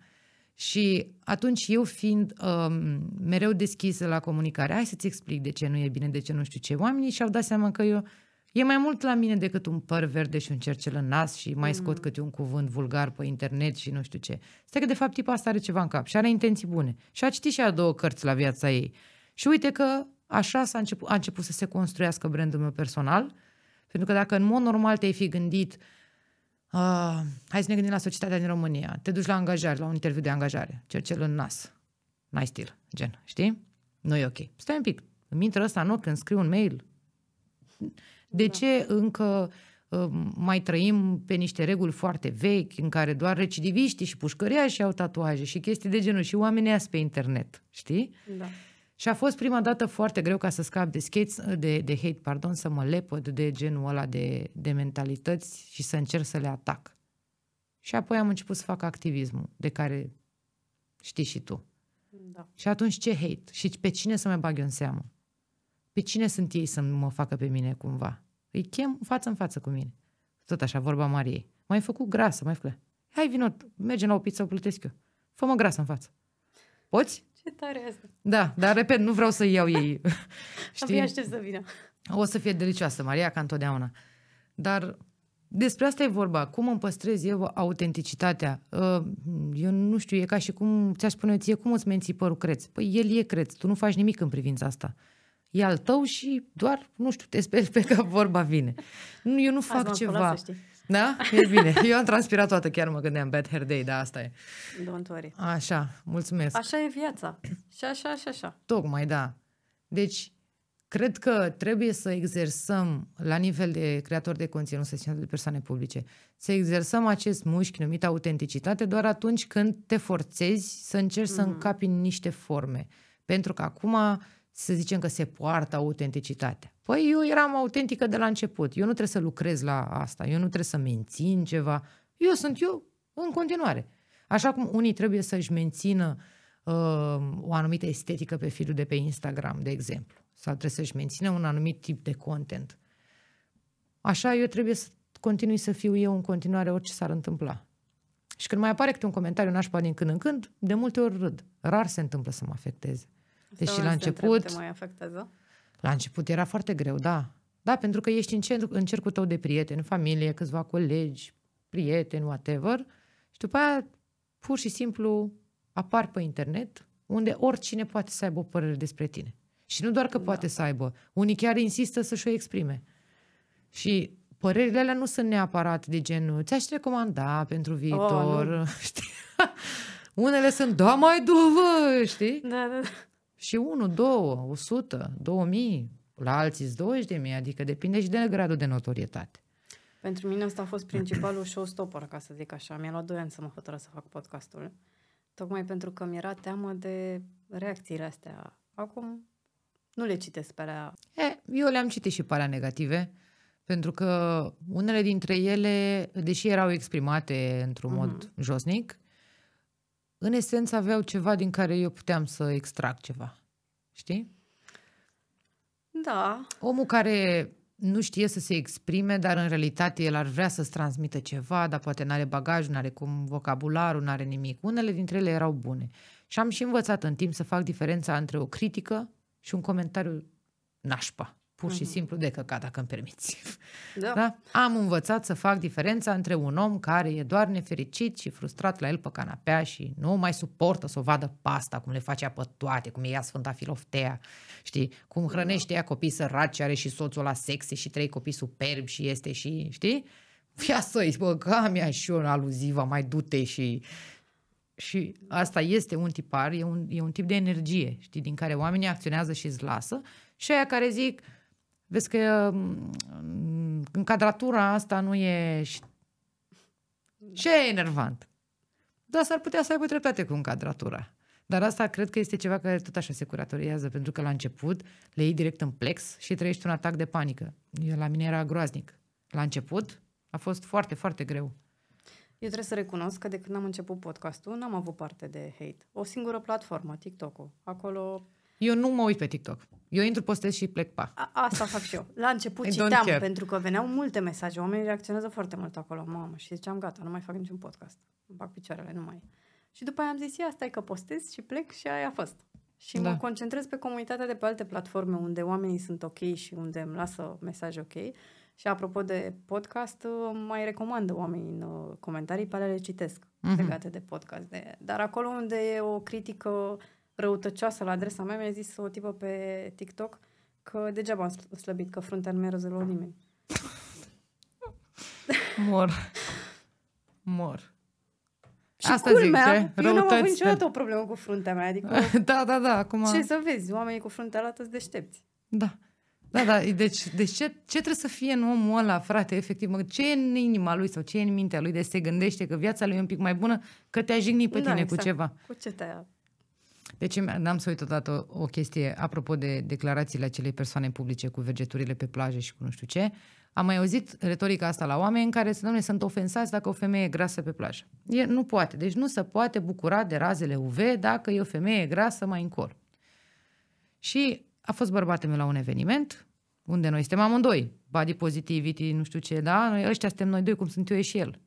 Și atunci eu fiind um, mereu deschisă la comunicare, hai să-ți explic de ce nu e bine, de ce nu știu ce, oamenii și-au dat seama că eu, e mai mult la mine decât un păr verde și un cercel în nas și mai scot mm. câte un cuvânt vulgar pe internet și nu știu ce. Stai că de fapt tipul asta are ceva în cap și are intenții bune și a citit și a două cărți la viața ei. Și uite că așa s-a început, a început să se construiască brandul meu personal, pentru că dacă în mod normal te-ai fi gândit... Uh, hai să ne gândim la societatea din România. Te duci la angajare, la un interviu de angajare, cercel în nas. n-ai stil, gen, știi? Nu e ok. Stai un pic, îmi intră ăsta în ochi când scriu un mail. De ce încă uh, mai trăim pe niște reguli foarte vechi în care doar recidiviștii și pușcăriașii și au tatuaje și chestii de genul și oamenii azi pe internet, știi? Da. Și a fost prima dată foarte greu ca să scap de, skate, de, de hate, pardon, să mă lepăd de genul ăla de, de mentalități și să încerc să le atac. Și apoi am început să fac activismul de care știi și tu. Da. Și atunci ce hate? Și pe cine să mă bag eu în seamă? Pe cine sunt ei să mă facă pe mine cumva? Îi chem față în față cu mine. Tot așa, vorba Mariei. M-ai făcut grasă, m-ai făcut. Hai vino, mergem la o pizza, o plătesc eu. Fă-mă grasă în față. Poți? Ce tare asta. Da, dar repet, nu vreau să iau ei. Știi? Abia aștept să vină. O să fie delicioasă, Maria, ca întotdeauna. Dar despre asta e vorba. Cum îmi păstrez eu autenticitatea? Eu nu știu, e ca și cum ți-aș spune ție, cum îți menții părul creț? Păi el e creț, tu nu faci nimic în privința asta. E al tău și doar, nu știu, te speli pe cap, vorba vine. Nu, eu nu fac Azi, ceva. Da? E bine. Eu am transpirat toată, chiar mă gândeam, bad hair day, dar asta e. Don't worry. Așa, mulțumesc. Așa e viața. Și așa, și așa. Tocmai, da. Deci, cred că trebuie să exersăm, la nivel de creator de conținut, să zicem de persoane publice, să exersăm acest mușchi numit autenticitate doar atunci când te forțezi să încerci mm. să încapi în niște forme. Pentru că acum... să zicem că se poartă autenticitatea. Păi eu eram autentică de la început. Eu nu trebuie să lucrez la asta. Eu nu trebuie să mențin ceva. Eu sunt eu în continuare. Așa cum unii trebuie să-și mențină uh, o anumită estetică pe filul de pe Instagram, de exemplu. Sau trebuie să-și mențină un anumit tip de content. Așa eu trebuie să continui să fiu eu în continuare orice s-ar întâmpla. Și când mai apare câte un comentariu nașpa din când în când, de multe ori râd. Rar se întâmplă să mă afecteze. Deci la început, la început era foarte greu, da. Da, pentru că ești în, cer- în cercul tău de prieteni, familie, câțiva colegi, prieteni, whatever. Și după aia, pur și simplu, apar pe internet unde oricine poate să aibă o părere despre tine. Și nu doar că da. Poate să aibă, unii chiar insistă să-și o exprime. Și părerile alea nu sunt neapărat de genul, ți-aș recomanda pentru viitor, oh, știi? Unele sunt, da, mai duvă, știi? Da, da, da. Și unu, două, o sută, două mii, la alții douăzeci de mii, adică depinde și de gradul de notorietate. Pentru mine asta a fost principalul showstopper, ca să zic așa. Mi-a luat doi ani să mă hotără să fac podcastul, tocmai pentru că mi-era teamă de reacțiile astea. Acum nu le citesc pe alea. E, eu le-am citit și pe alea negative, pentru că unele dintre ele, deși erau exprimate într-un mm-hmm. mod josnic, în esență aveau ceva din care eu puteam să extrag ceva. Știi? Da. Omul care nu știe să se exprime, dar în realitate el ar vrea să-ți transmită ceva, dar poate n-are bagajul, n-are cum vocabularul, n-are nimic. Unele dintre ele erau bune. Și am și învățat în timp să fac diferența între o critică și un comentariu nașpa. Pur și mm-hmm. simplu de căcat, dacă îmi permiți. Da. Da? Am învățat să fac diferența între un om care e doar nefericit și frustrat la el pe canapea și nu mai suportă să o vadă pasta, cum le face pe toate, cum e ea Sfânta Filoftea, știi? Cum hrănește ea copii săraci, are și soțul ăla sexy și trei copii superbi și este și, știi? Ia să-i băga-mi-a și eu aluziva, mai du-te și... Și asta este un tipar, e un, e un tip de energie, știi? Din care oamenii acționează și îți lasă și aia care zic... Vezi că încadratura asta nu e... Ce e enervant? Dar s-ar putea să aibă dreptate cu încadratura. Dar asta cred că este ceva care tot așa se curatoriază, pentru că la început le iei direct în plex și trăiești un atac de panică. Eu, la mine era groaznic. La început a fost foarte, foarte greu. Eu trebuie să recunosc că de când am început podcastul n-am avut parte de hate. O singură platformă, TikTok-ul. Acolo... Eu nu mă uit pe TikTok. Eu intru, postez și plec pa. A, asta fac și eu. La început citeam, pentru că veneau multe mesaje. Oamenii reacționează foarte mult acolo. Mamă, și ziceam, gata, nu mai fac niciun podcast. Îmi bag picioarele, nu mai. Și după aia am zis, ia, stai că postez și plec și aia a fost. Și da. Mă concentrez pe comunitatea de pe alte platforme unde oamenii sunt ok și unde îmi lasă mesaje ok. Și apropo de podcast, mai recomandă oamenii în comentarii, pe alea le citesc mm-hmm. legate de podcast. De... Dar acolo unde e o critică răutăcioasă la adresa mea, mi-a zis o tipă pe TikTok că degeaba am slăbit, că fruntea nu mi-a rezolvat nimeni. Mor. Mor. Și asta culmea, zic, eu răutăți, n-am avut niciodată de... o problemă cu fruntea mea, adică... da, da, da, acum... Ce să vezi, oamenii cu fruntea lată sunt deștepți. Da, da, da, deci, deci ce, ce trebuie să fie în omul ăla, frate, efectiv, mă, ce e în inima lui sau ce e în mintea lui de se gândește că viața lui e un pic mai bună, că te-a jignit pe da, tine exact. Cu ceva. Cu ce te-a... Deci n-am să uit odată o, o chestie apropo de declarațiile acelei persoane publice cu vergeturile pe plajă și cu nu știu ce. Am mai auzit retorica asta la oameni în care dom'le, sunt ofensați dacă o femeie e grasă pe plajă. E, nu poate. Deci nu se poate bucura de razele U V dacă e o femeie grasă mai încolo. Și a fost bărbatul meu la un eveniment unde noi suntem amândoi. Body positivity, nu știu ce, da? Noi, ăștia suntem noi doi, cum sunt eu și el.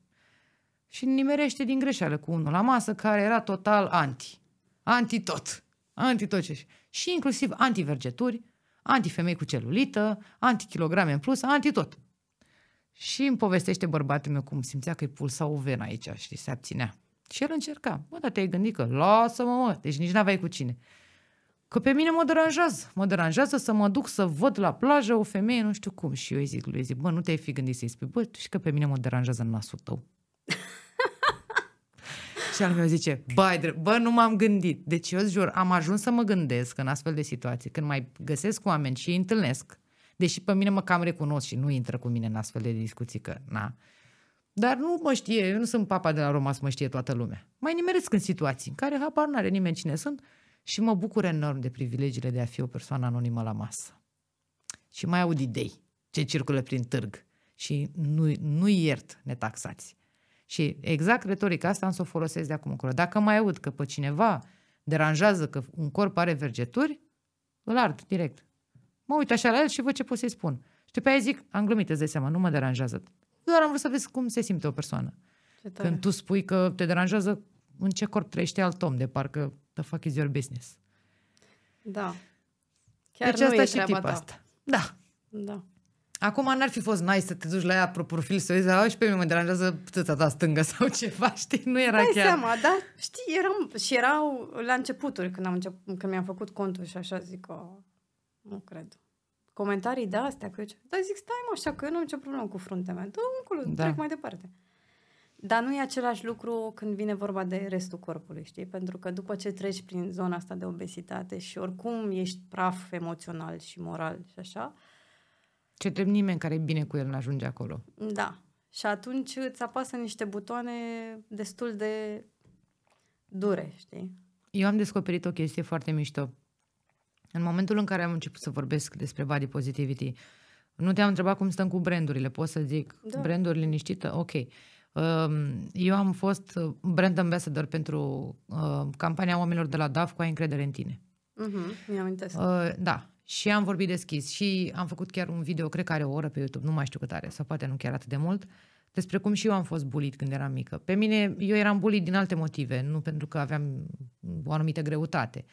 Și nimerește din greșeală cu unul la masă care era total anti. Antitot. Antitot. Și inclusiv antivergeturi, antifemei cu celulită, antichilograme în plus, antitot. Și îmi povestește bărbatul meu cum simțea că îi pulsa o venă aici și se abținea. Și el încerca. Bă, dar te-ai gândit că lasă-mă, mă, deci nici n-aveai cu cine. Că pe mine mă deranjează. Mă deranjează să mă duc să văd la plajă o femeie nu știu cum. Și eu îi zic, lui zic, bă, nu te-ai fi gândit să-i spui, bă, tu știi că pe mine mă deranjează nasul tău. Și al meu zice, bă, bă, nu m-am gândit. Deci eu îți jur, am ajuns să mă gândesc în astfel de situații, când mai găsesc oameni și îi întâlnesc, deși pe mine mă cam recunosc și nu intră cu mine în astfel de discuții, că na. Dar nu mă știe, eu nu sunt papa de la Roma să mă știe toată lumea. Mai nimeresc în situații în care habar n-are nimeni cine sunt și mă bucur enorm de privilegiile de a fi o persoană anonimă la masă. Și mai aud idei ce circulă prin târg și nu, nu-i iert netaxați. Și exact retorica asta am să o folosesc de acum încolo. Dacă mai aud că pe cineva deranjează că un corp are vergeturi, îl ard direct. Mă uit așa la el și văd ce pot să-i spun. Și după aia zic, am glumit, îți dai seama, nu mă deranjează. Doar am vrut să vezi cum se simte o persoană. Când tu spui că te deranjează, în ce corp trăiește alt om, de parcă the fuck is your business. Da. Chiar deci nu asta e și treaba ta. Asta. Da. Da. Acum n-ar fi fost nice să te duci la ea pe profil să o zici, au și pe mine mă deranjează tăța ta stângă sau ceva, știi? Nu era Dai chiar... Dai seama, dar știi, eram, și erau la începuturi când, am început, când mi-am făcut contul și așa zic că nu cred. Comentarii de astea, că eu ce... Dar zic, stai mă așa, că eu nu am nicio problemă cu fruntea mea, dă-mi încolo, da. Trec mai departe. Dar nu e același lucru când vine vorba de restul corpului, știi? Pentru că după ce treci prin zona asta de obesitate și oricum ești praf emoțional și moral și așa, ce trebuie nimeni care e bine cu el nu ajunge acolo. Da. Și atunci îți apasă niște butoane destul de dure, știi? Eu am descoperit o chestie foarte mișto. În momentul în care am început să vorbesc despre body positivity, nu te-am întrebat cum stăm cu brandurile, pot să zic? Da. Branduri liniștită? Ok. Eu am fost brand ambassador pentru campania oamenilor de la Dove cu Ai Încredere în Tine. Uh-huh. Mi-am amintesc. Da. Și am vorbit deschis și am făcut chiar un video, cred că are o oră pe YouTube, nu mai știu cât are, sau poate nu chiar atât de mult, despre cum și eu am fost bulit când eram mică. Pe mine, eu eram bulit din alte motive, nu pentru că aveam o anumită greutate.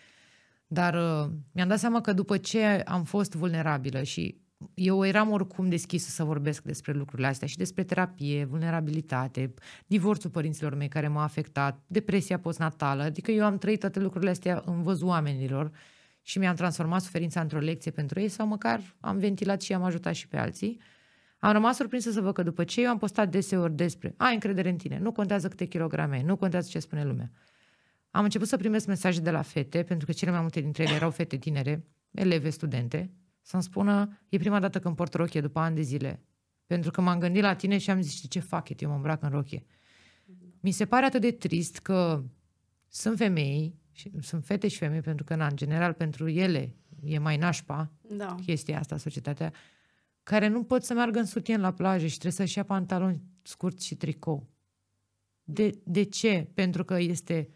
Dar uh, mi-am dat seama că după ce am fost vulnerabilă și eu eram oricum deschisă să vorbesc despre lucrurile astea și despre terapie, vulnerabilitate, divorțul părinților mei care m-a afectat, depresia postnatală, adică eu am trăit toate lucrurile astea în văzul oamenilor. Și mi-am transformat suferința într-o lecție pentru ei sau măcar am ventilat și am ajutat și pe alții. Am rămas surprinsă să văd că după ce eu am postat deseori despre ai încredere în tine, nu contează câte kilograme, nu contează ce spune lumea. Am început să primesc mesaje de la fete, pentru că cele mai multe dintre ele erau fete tinere, eleve, studente, să-mi spună, e prima dată când port rochie după ani de zile, pentru că m-am gândit la tine și am zis, ce fac eu, eu mă îmbrac în rochie. Mi se pare atât de trist că sunt femei, și sunt fete și femei, pentru că, na, în general, pentru ele e mai nașpa da. Chestia asta, societatea, care nu pot să meargă în sutien la plajă și trebuie să-și ia pantaloni scurți și tricou. De, de ce? Pentru că este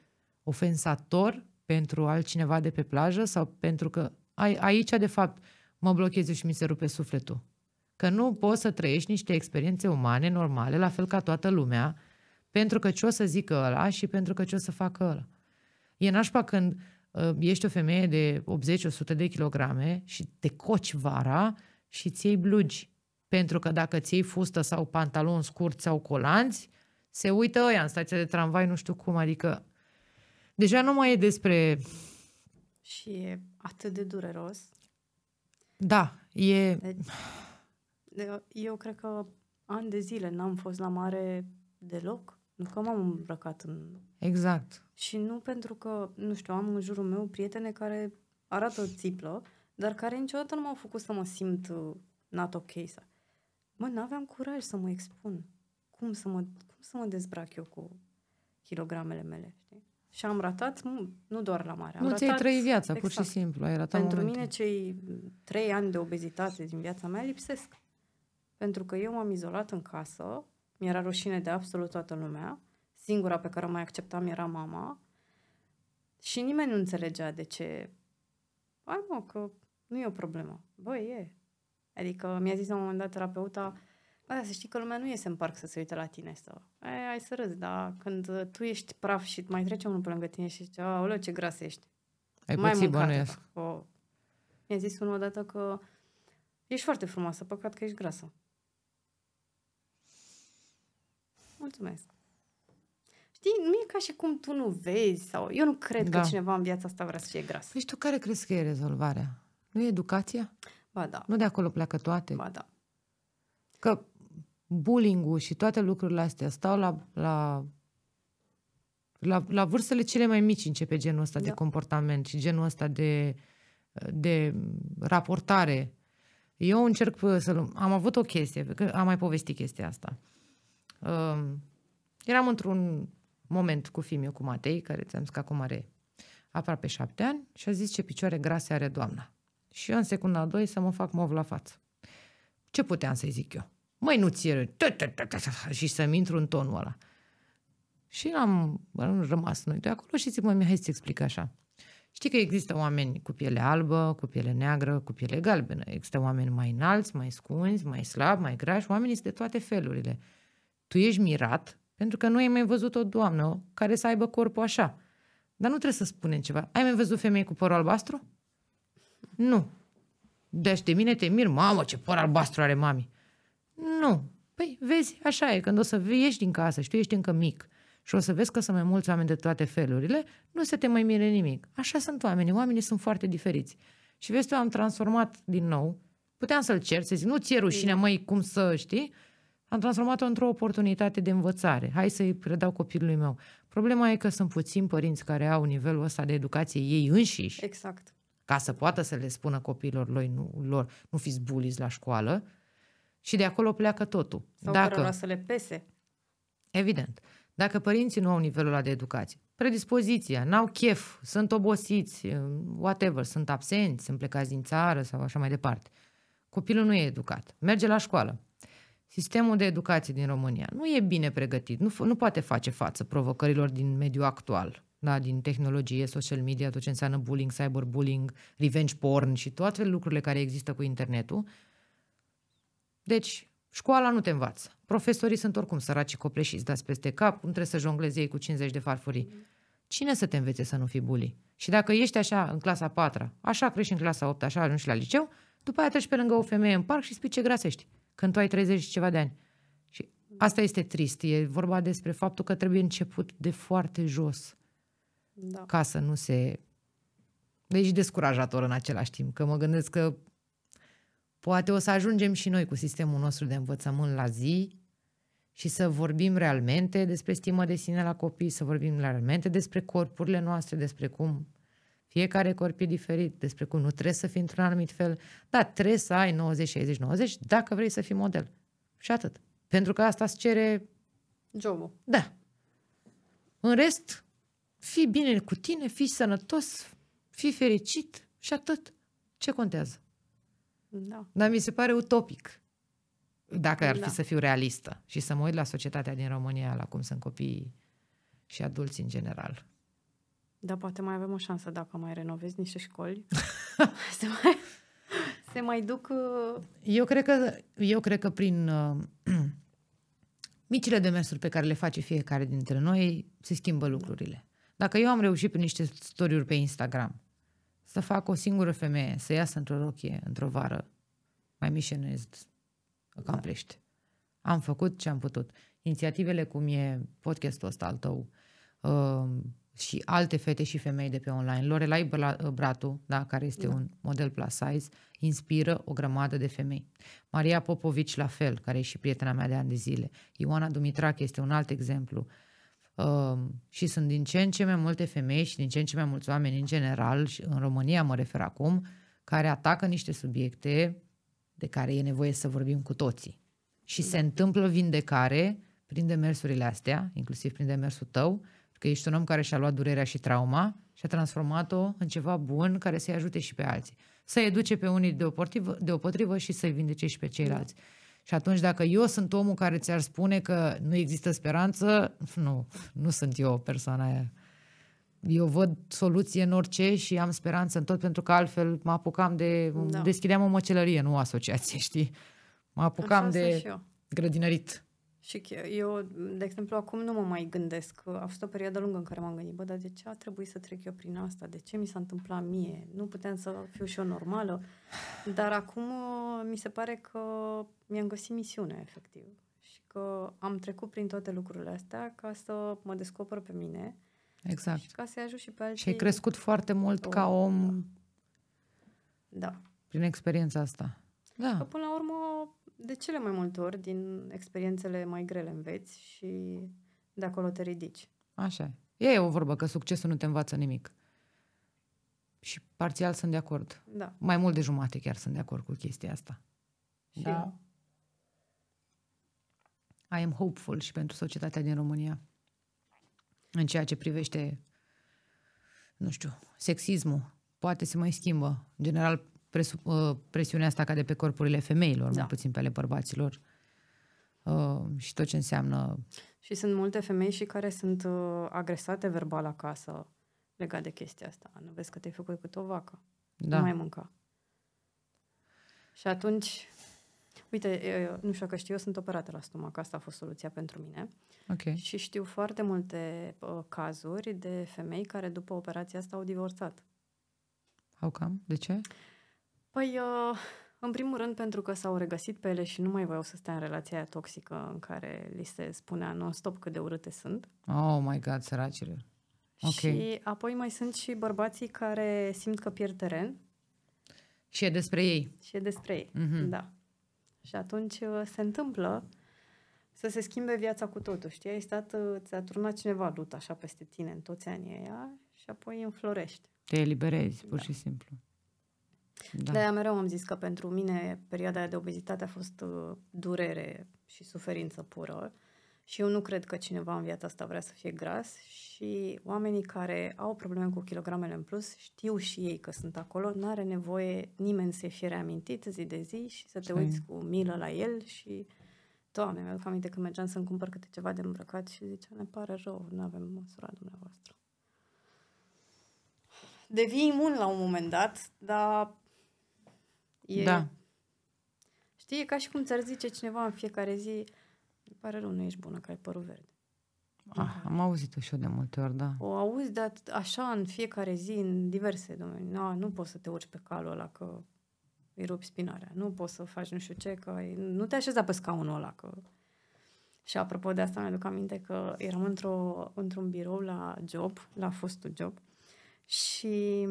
ofensator pentru altcineva de pe plajă sau pentru că ai, aici, de fapt, mă blochez și mi se rupe sufletul. Că nu poți să trăiești niște experiențe umane, normale, la fel ca toată lumea, pentru că ce o să zică ăla și pentru că ce o să facă ăla. E nașpa când uh, ești o femeie de optzeci o sută de kilograme și te coci vara și ți iei blugi. Pentru că dacă ți iei fustă sau pantaloni scurți sau colanți, se uită ăia în stația de tramvai, nu știu cum, adică deja nu mai e despre... Și e atât de dureros. Da, e... Deci, eu cred că ani de zile n-am fost la mare deloc. Nu că m-am îmbrăcat în... Exact. Și nu pentru că, nu știu, am în jurul meu prietene care arată țiplă, dar care niciodată nu m-au făcut să mă simt uh, not ok. Sau. Mă, n-aveam curaj să mă expun. Cum să mă, cum să mă dezbrac eu cu kilogramele mele, știi? Și am ratat, nu, nu doar la mare. Am nu, ratat, ți-ai trăit viața, exact, pur și simplu. Ai ratat pentru momentul. Mine, cei trei ani de obezitate din viața mea lipsesc. Pentru că eu m-am izolat în casă, mi-era rușine de absolut toată lumea, singura pe care o mai acceptam era mama și nimeni nu înțelegea de ce. Ai mă, că nu e o problemă. Băi, e. Adică mi-a zis la un moment dat terapeuta, aia, să știi că lumea nu iese în parc să se uite la tine. Sau, aia, ai să râzi, dar când tu ești praf și mai trece unul pe lângă tine și zice, aoleu, ce gras ești. Ai mai puțin bănuiesc. O... Mi-a zis unul odată că ești foarte frumoasă, păcat că ești grasă. Mulțumesc. Știi, nu e ca și cum tu nu vezi sau eu nu cred da. Că cineva în viața asta vrea să fie gras. Păi și tu care crezi că e rezolvarea? Nu e educația? Ba da. Nu de acolo pleacă toate? Ba da. Că bullying-ul și toate lucrurile astea stau la la, la, la vârstele cele mai mici, începe genul ăsta da. De comportament și genul ăsta de, de raportare. Eu încerc să... Am avut o chestie, că am mai povestit chestia asta. Uh, eram într-un moment cu fiul meu, cu Matei, care ți-am zis că acum are aproape șapte ani, și a zis ce picioare grase are doamna. Și eu în secunda a doi să mă fac mov la față. Ce puteam să-i zic eu? Măi, nu ți-e... Și să-mi intru în tonul ăla. Și am rămas noi doi acolo și zic, mă, hai să-ți explic așa. Știi că există oameni cu piele albă, cu piele neagră, cu piele galbenă. Există oameni mai înalți, mai scunzi, mai slabi, mai grași. Oamenii sunt de toate felurile. Tu ești mirat pentru că nu ai mai văzut o doamnă care să aibă corpul așa. Dar nu trebuie să spunem ceva. Ai mai văzut femei cu părul albastru? Nu. Deci de mine te mir, mamă, ce păr albastru are mami. Nu. Păi vezi, așa e. Când o să ieși din casă și tu ești încă mic și o să vezi că sunt mai mulți oameni de toate felurile, nu se te mai mire nimic. Așa sunt oamenii. Oamenii sunt foarte diferiți. Și vezi, eu am transformat din nou. Puteam să-l cer, să zic, nu ți-e rușine, măi, cum să știi? Am transformat-o într-o oportunitate de învățare. Hai să-i predau copilului meu. Problema e că sunt puțini părinți care au nivelul ăsta de educație ei înșiși. Exact. Ca să poată să le spună copiilor lor, nu, lor, nu fiți buliți la școală. Și de acolo pleacă totul. Sau dacă, cărora să le pese. Evident. Dacă părinții nu au nivelul ăla de educație, predispoziția, n-au chef, sunt obosiți, whatever, sunt absenți, sunt plecați din țară sau așa mai departe. Copilul nu e educat. Merge la școală. Sistemul de educație din România nu e bine pregătit, nu, nu poate face față provocărilor din mediul actual, da? Din tehnologie, social media, tot ce înseamnă bullying, cyberbullying, revenge porn și toate lucrurile care există cu internetul. Deci, școala nu te învață. Profesorii sunt oricum săraci și copleșiți, dați peste cap, nu trebuie să jonglezi ei cu cincizeci de farfurii. Cine să te învețe să nu fii bully? Și dacă ești așa în clasa patra, așa crești în clasa opta, așa ajungi la liceu, după aia treci pe lângă o femeie în parc și spui ce grasești. Când tu ai treizeci și ceva de ani. Și asta este trist. E vorba despre faptul că trebuie început de foarte jos. Da. Ca să nu se... Deci descurajator în același timp. Că mă gândesc că poate o să ajungem și noi cu sistemul nostru de învățământ la zi și să vorbim realmente despre stimă de sine la copii, să vorbim realmente despre corpurile noastre, despre cum fiecare corp e diferit, despre cum nu trebuie să fii într-un anumit fel, dar trebuie să ai nouăzeci, șaizeci, nouăzeci dacă vrei să fii model. Și atât. Pentru că asta îți cere jobul. Da. În rest, fii bine cu tine, fii sănătos, fii fericit și atât. Ce contează? Da. Dar mi se pare utopic. Dacă ar fi da. Să fiu realistă și să mă uit la societatea din România, la cum sunt copiii și adulți în general. Dar poate mai avem o șansă dacă mai renovezi niște școli. se, mai, se mai duc... Eu cred că, eu cred că prin uh, micile demersuri pe care le face fiecare dintre noi, se schimbă lucrurile. Dacă eu am reușit prin niște story-uri pe Instagram să fac o singură femeie să iasă într-o rochie, într-o vară, mai mișenez, că am plește. Am făcut ce am putut. Inițiativele cum e podcastul ăsta al tău, uh, și alte fete și femei de pe online. Lorelai Bratu, da, care este da. Un model plus size, inspiră o grămadă de femei. Maria Popovici la fel, care e și prietena mea de ani de zile. Ioana Dumitrac este un alt exemplu. Uh, și sunt din ce în ce mai multe femei și din ce în ce mai mulți oameni în general, și în România mă refer acum, care atacă niște subiecte de care e nevoie să vorbim cu toții. Și se întâmplă vindecare prin demersurile astea, inclusiv prin demersul tău, că ești un om care și-a luat durerea și trauma și a transformat-o în ceva bun care să-i ajute și pe alții. Să-i educe pe unii deopotrivă, deopotrivă și să-i vindece și pe ceilalți. Da. Și atunci dacă eu sunt omul care ți-ar spune că nu există speranță, nu, nu sunt eu persoana aia. Eu văd soluție în orice și am speranță în tot, pentru că altfel mă apucam de... Da. Deschideam o măcelărie, nu o asociație, știi? Mă apucam așa de grădinărit. Și eu, de exemplu, acum nu mă mai gândesc. A fost o perioadă lungă în care m-am gândit, bă, dar de ce a trebuit să trec eu prin asta? De ce mi s-a întâmplat mie? Nu puteam să fiu și eu normală. Dar acum mi se pare că mi-am găsit misiunea, efectiv. Și că am trecut prin toate lucrurile astea ca să mă descoper pe mine. Exact. Și ca să-i ajut și pe alții. Și ai crescut foarte mult o, ca om. Da. Da. Prin experiența asta. Da. Că până la urmă, de cele mai multe ori, din experiențele mai grele înveți și de acolo te ridici. Așa. E o vorbă că succesul nu te învață nimic. Și parțial sunt de acord. Da. Mai mult de jumate chiar sunt de acord cu chestia asta. Și da. I am hopeful și pentru societatea din România. În ceea ce privește, nu știu, sexismul. Poate se mai schimbă. În general, Presu- uh, presiunea asta cade pe corpurile femeilor, da. Mai puțin pe ale bărbaților, uh, și tot ce înseamnă. Și sunt multe femei și care sunt uh, agresate verbal acasă legat de chestia asta. Nu vezi că te-ai făcut cât o vacă, da. Nu mai mânca. Și atunci, uite, eu, nu știu că știu, eu sunt operată la stomac, asta a fost soluția pentru mine. Okay. Și știu foarte multe uh, cazuri de femei care după operația asta au divorțat. How come? De ce? Păi, în primul rând, pentru că s-au regăsit pe ele și nu mai voiau să stea în relația aia toxică în care li se spunea non-stop cât de urâte sunt. Oh my God, săracile. Okay. Și apoi mai sunt și bărbații care simt că pierd teren. Și e despre ei. Și e despre ei, mm-hmm. Da. Și atunci se întâmplă să se schimbe viața cu totul, știi? Ai stat, ți-a turnat cineva lut așa peste tine în toți anii aia și apoi înflorești. Te eliberezi, pur da. Și simplu. Da. De-aia mereu am zis că pentru mine perioada de obezitate a fost durere și suferință pură și eu nu cred că cineva în viața asta vrea să fie gras și oamenii care au probleme cu kilogramele în plus știu și ei că sunt acolo, n-are nevoie nimeni să fie reamintit zi de zi și să te uiți cu milă la el și Doamne, mi-aduc aminte când mergeam să-mi cumpăr câte ceva de îmbrăcat și zicea, ne pare rău, nu avem măsura dumneavoastră. Devii imun la un moment dat, dar e, da. Știi, e ca și cum ți-ar zice cineva în fiecare zi, îmi pare rău, nu ești bună că ai părul verde. Ah, am auzit-o și eu de multe ori, da. O auzi, dar așa în fiecare zi, în diverse domenii. No, nu poți să te urci pe calul ăla că îi rupi spinarea. Nu poți să faci nu știu ce, că ai... nu te așeza pe scaunul ăla. Că... Și apropo de asta, mi-aduc aminte că eram într-o, într-un birou la job, la fostul job, și...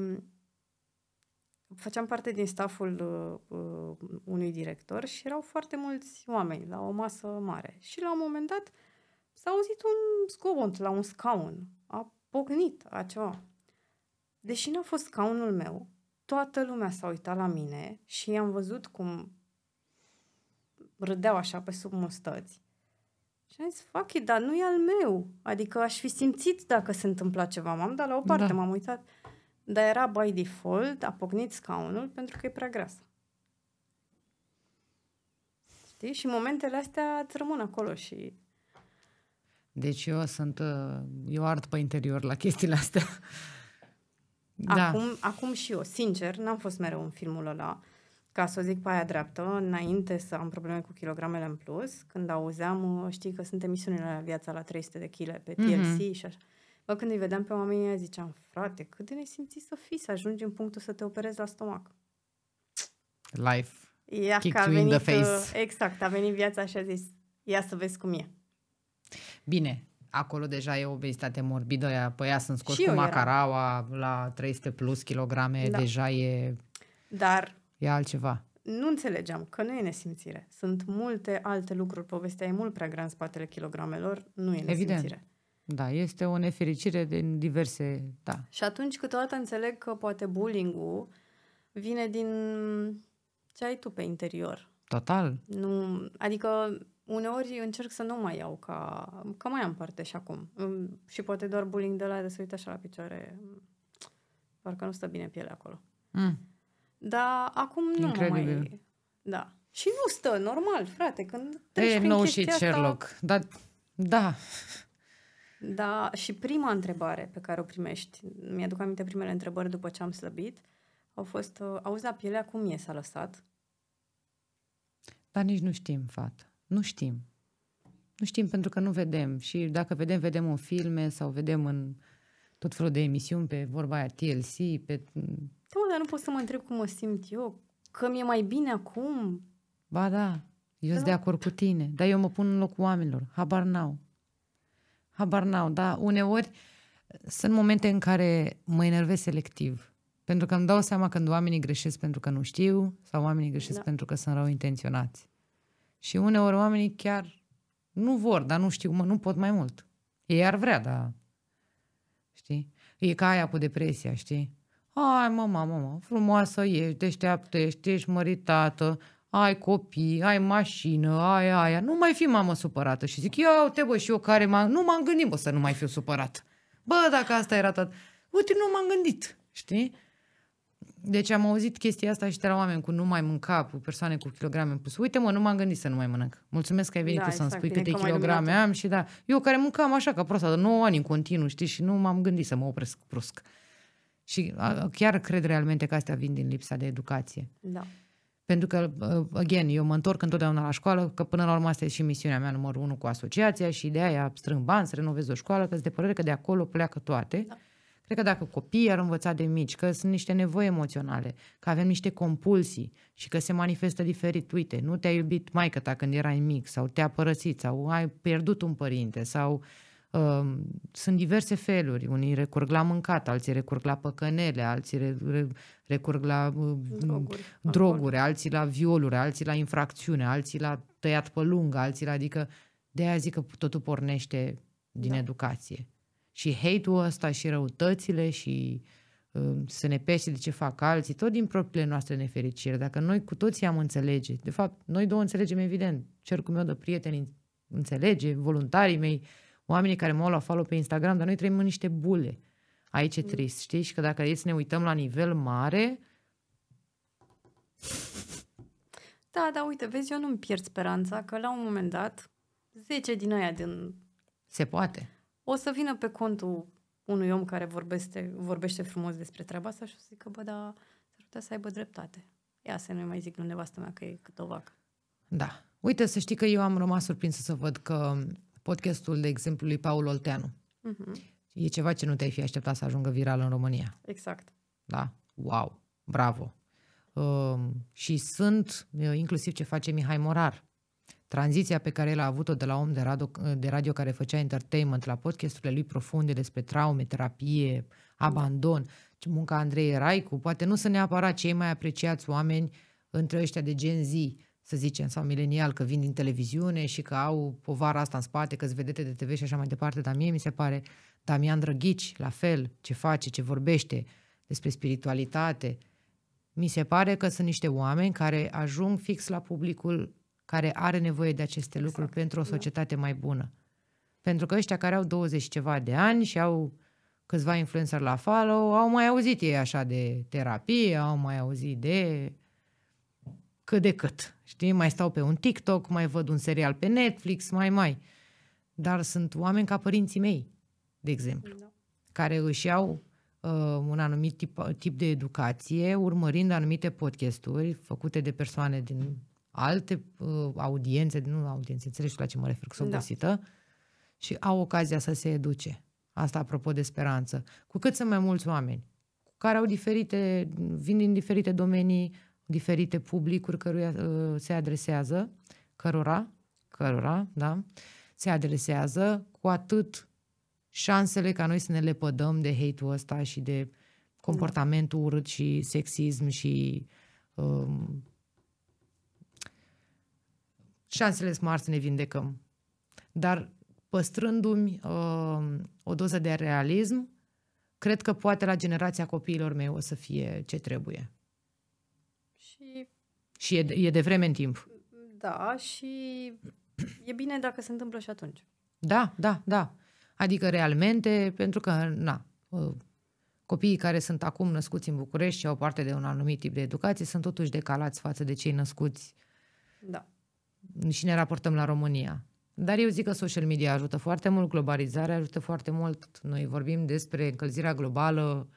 Făceam parte din stafful uh, unui director și erau foarte mulți oameni la o masă mare. Și la un moment dat s-a auzit un zgomot la un scaun. A pocnit a ceva. Deși n-a fost scaunul meu, toată lumea s-a uitat la mine și i-am văzut cum râdeau așa pe sub mustăți. Și am zis, fuck it, dar nu e al meu. Adică aș fi simțit dacă se întâmpla ceva. M-am dat la o parte, da. M-am uitat... Dar era by default, a pocnit scaunul pentru că e prea grasă. Știi? Și momentele astea îți rămân acolo și... Deci eu sunt... Eu ard pe interior la chestiile astea. Acum, da. Acum și eu, sincer, n-am fost mereu în filmul ăla. Ca să o zic pe aia dreaptă, înainte să am probleme cu kilogramele în plus, când auzeam, știi că sunt emisiunile la Viața la trei sute de kilograme pe T L C, mm-hmm. Și așa. Bă, când îi vedeam pe oamenii aia, ziceam, frate, cât de nesimțit să fii, să ajungi în punctul să te operezi la stomac. Life. Ia kick you in the face. Exact, a venit viața și a zis, ia să vezi cum e. Bine, acolo deja e obezitate morbidă, pe ea sunt scos și cu macaraua eram. La trei sute plus kilograme, da. Deja e, dar e altceva. Nu înțelegeam că nu e nesimțire. Sunt multe alte lucruri, povestea e mult prea grea în spatele kilogramelor, nu e nesimțire. Evident. Da, este o nefericire din diverse... Da. Și atunci câteodată înțeleg că poate bullying-ul vine din ce ai tu pe interior. Total. Nu, adică uneori încerc să nu mai iau ca... Că mai am parte și acum. Și poate doar bullying de la de să uite așa la picioare. Parcă nu stă bine pielea acolo. Mm. Dar acum nu Incredibil. mai... Da. Și nu stă, normal, frate. Când treci e, prin nou chestia și Sherlock. Asta... Da, da. Da, și prima întrebare pe care o primești, mi-aduc aminte primele întrebări după ce am slăbit, au fost, auzi, la pielea cum e, s-a lăsat? Dar nici nu știm, fată. Nu știm. Nu știm pentru că nu vedem. Și dacă vedem, vedem în filme sau vedem în tot felul de emisiuni, pe vorba aia T L C, pe... Da, dar nu pot să mă întreb cum mă simt eu, că mi-e mai bine acum. Ba da, eu sunt de acord cu tine, dar eu mă pun în locul oamenilor, habar n-au. Habar n-au, dar uneori sunt momente în care mă enervez selectiv. Pentru că îmi dau seama când oamenii greșesc pentru că nu știu sau oamenii greșesc da. pentru că sunt rău intenționați. Și uneori oamenii chiar nu vor, dar nu știu, mă, nu pot mai mult. Ei ar vrea, dar... Știi? E ca aia cu depresia, știi? Ai, mama, mama, frumoasă ești, deșteaptă ești, ești măritată, ai copii, ai mașină, ai aia, nu mai fi mamă supărată. Și zic, ia uite bă, și eu care m-am... Nu m-am gândit, bă, să nu mai fiu supărată. Bă, dacă asta era tot... Uite, nu m-am gândit, știi? Deci am auzit chestia asta și de la oameni cu nu mai mânca, cu persoane cu kilograme în plus. Uite mă, nu m-am gândit să nu mai mănânc. Mulțumesc că ai venit da, tu exact, să-mi spui câte kilograme am și da. Eu care mâncam așa ca proastă, de nouă ani în continuu, știi? Și nu m-am gândit să mă opresc brusc. Și a, chiar cred realmente că astea vin din lipsa de educație. Da. Pentru că, again, eu mă întorc întotdeauna la școală, că până la urmă asta e și misiunea mea numărul unu cu asociația și de aia strâng bani, să renovez o școală, că-s de părere că de acolo pleacă toate. Da. Cred că dacă copiii ar învăța de mici că sunt niște nevoi emoționale, că avem niște compulsii și că se manifestă diferit, uite, nu te-a iubit maică-ta când erai mic sau te-a părăsit sau ai pierdut un părinte sau uh, sunt diverse feluri, unii recurg la mâncat, alții recurg la păcănele, alții recurg la uh, droguri, droguri alții la violuri, alții la infracțiune, alții la tăiat pe lung, alții la, adică de aia zic că totul pornește din da. educație. Și hate-ul ăsta și răutățile și uh, să ne pește de ce fac alții, tot din propriile noastre nefericire. Dacă noi cu toții am înțelege, de fapt, noi două înțelegem, evident, cercul meu de prieteni înțelege, voluntarii mei, oamenii care m-au luat follow pe Instagram, dar noi trăim în niște bule. Aici e trist, știi? Și că dacă e să ne uităm la nivel mare... Da, da, uite, vezi, eu nu-mi pierd speranța că la un moment dat, zece din aia din... Se poate. O să vină pe contul unui om care vorbește, vorbește frumos despre treaba asta și o să zică, bă, dar s-ar putea să aibă dreptate. Ia să nu mai zic lui nevastă mea că e cât o vacă. Da. Uite, să știi că eu am rămas surprinsă să văd că podcastul, de exemplu, lui Paul Olteanu uh-huh. e ceva ce nu te-ai fi așteptat să ajungă viral în România. Exact. Da? Wow! Bravo! Uh, și sunt, inclusiv ce face Mihai Morar, tranziția pe care el a avut-o de la om de radio, de radio care făcea entertainment la podcasturile lui profunde despre traume, terapie, abandon, munca Andreei Raicu, poate nu sunt neapărat cei mai apreciați oameni între ăștia de Gen Z, să zicem, sau milenial, că vin din televiziune și că au povara asta în spate, că-s vedete de T V și așa mai departe, dar mie mi se pare Damian Drăghici, la fel, ce face, ce vorbește despre spiritualitate. Mi se pare că sunt niște oameni care ajung fix la publicul care are nevoie de aceste lucruri exact. pentru o societate da. mai bună. Pentru că ăștia care au douăzeci ceva de ani și au câțiva influencer la follow, au mai auzit ei așa de terapie, au mai auzit de cât de cât. Știi? Mai stau pe un TikTok, mai văd un serial pe Netflix, mai mai. Dar sunt oameni ca părinții mei, de exemplu, da. care își au uh, un anumit tip, tip de educație, urmărind anumite podcasturi făcute de persoane din... alte uh, audiențe, nu audiențe, înțelegi la ce mă refer, că sunt obosită, și au ocazia să se educe. Asta apropo de speranță. Cu cât sunt mai mulți oameni care au diferite, vin din diferite domenii, diferite publicuri căruia uh, se adresează, cărora, cărora, da, se adresează, cu atât șansele ca noi să ne lepădăm de hate-ul ăsta și de comportamentul urât și sexism și... Uh, șansele sunt mari să ne vindecăm. Dar păstrându-mi uh, o doză de realism, cred că poate la generația copiilor mei o să fie ce trebuie. Și, și e, e de vreme în timp. Da, și e bine dacă se întâmplă și atunci. Da, da, da. Adică realmente, pentru că, na, copiii care sunt acum născuți în București și au parte de un anumit tip de educație sunt totuși decalați față de cei născuți. Da. Și ne raportăm la România. Dar eu zic că social media ajută foarte mult, globalizarea ajută foarte mult. Noi vorbim despre încălzirea globală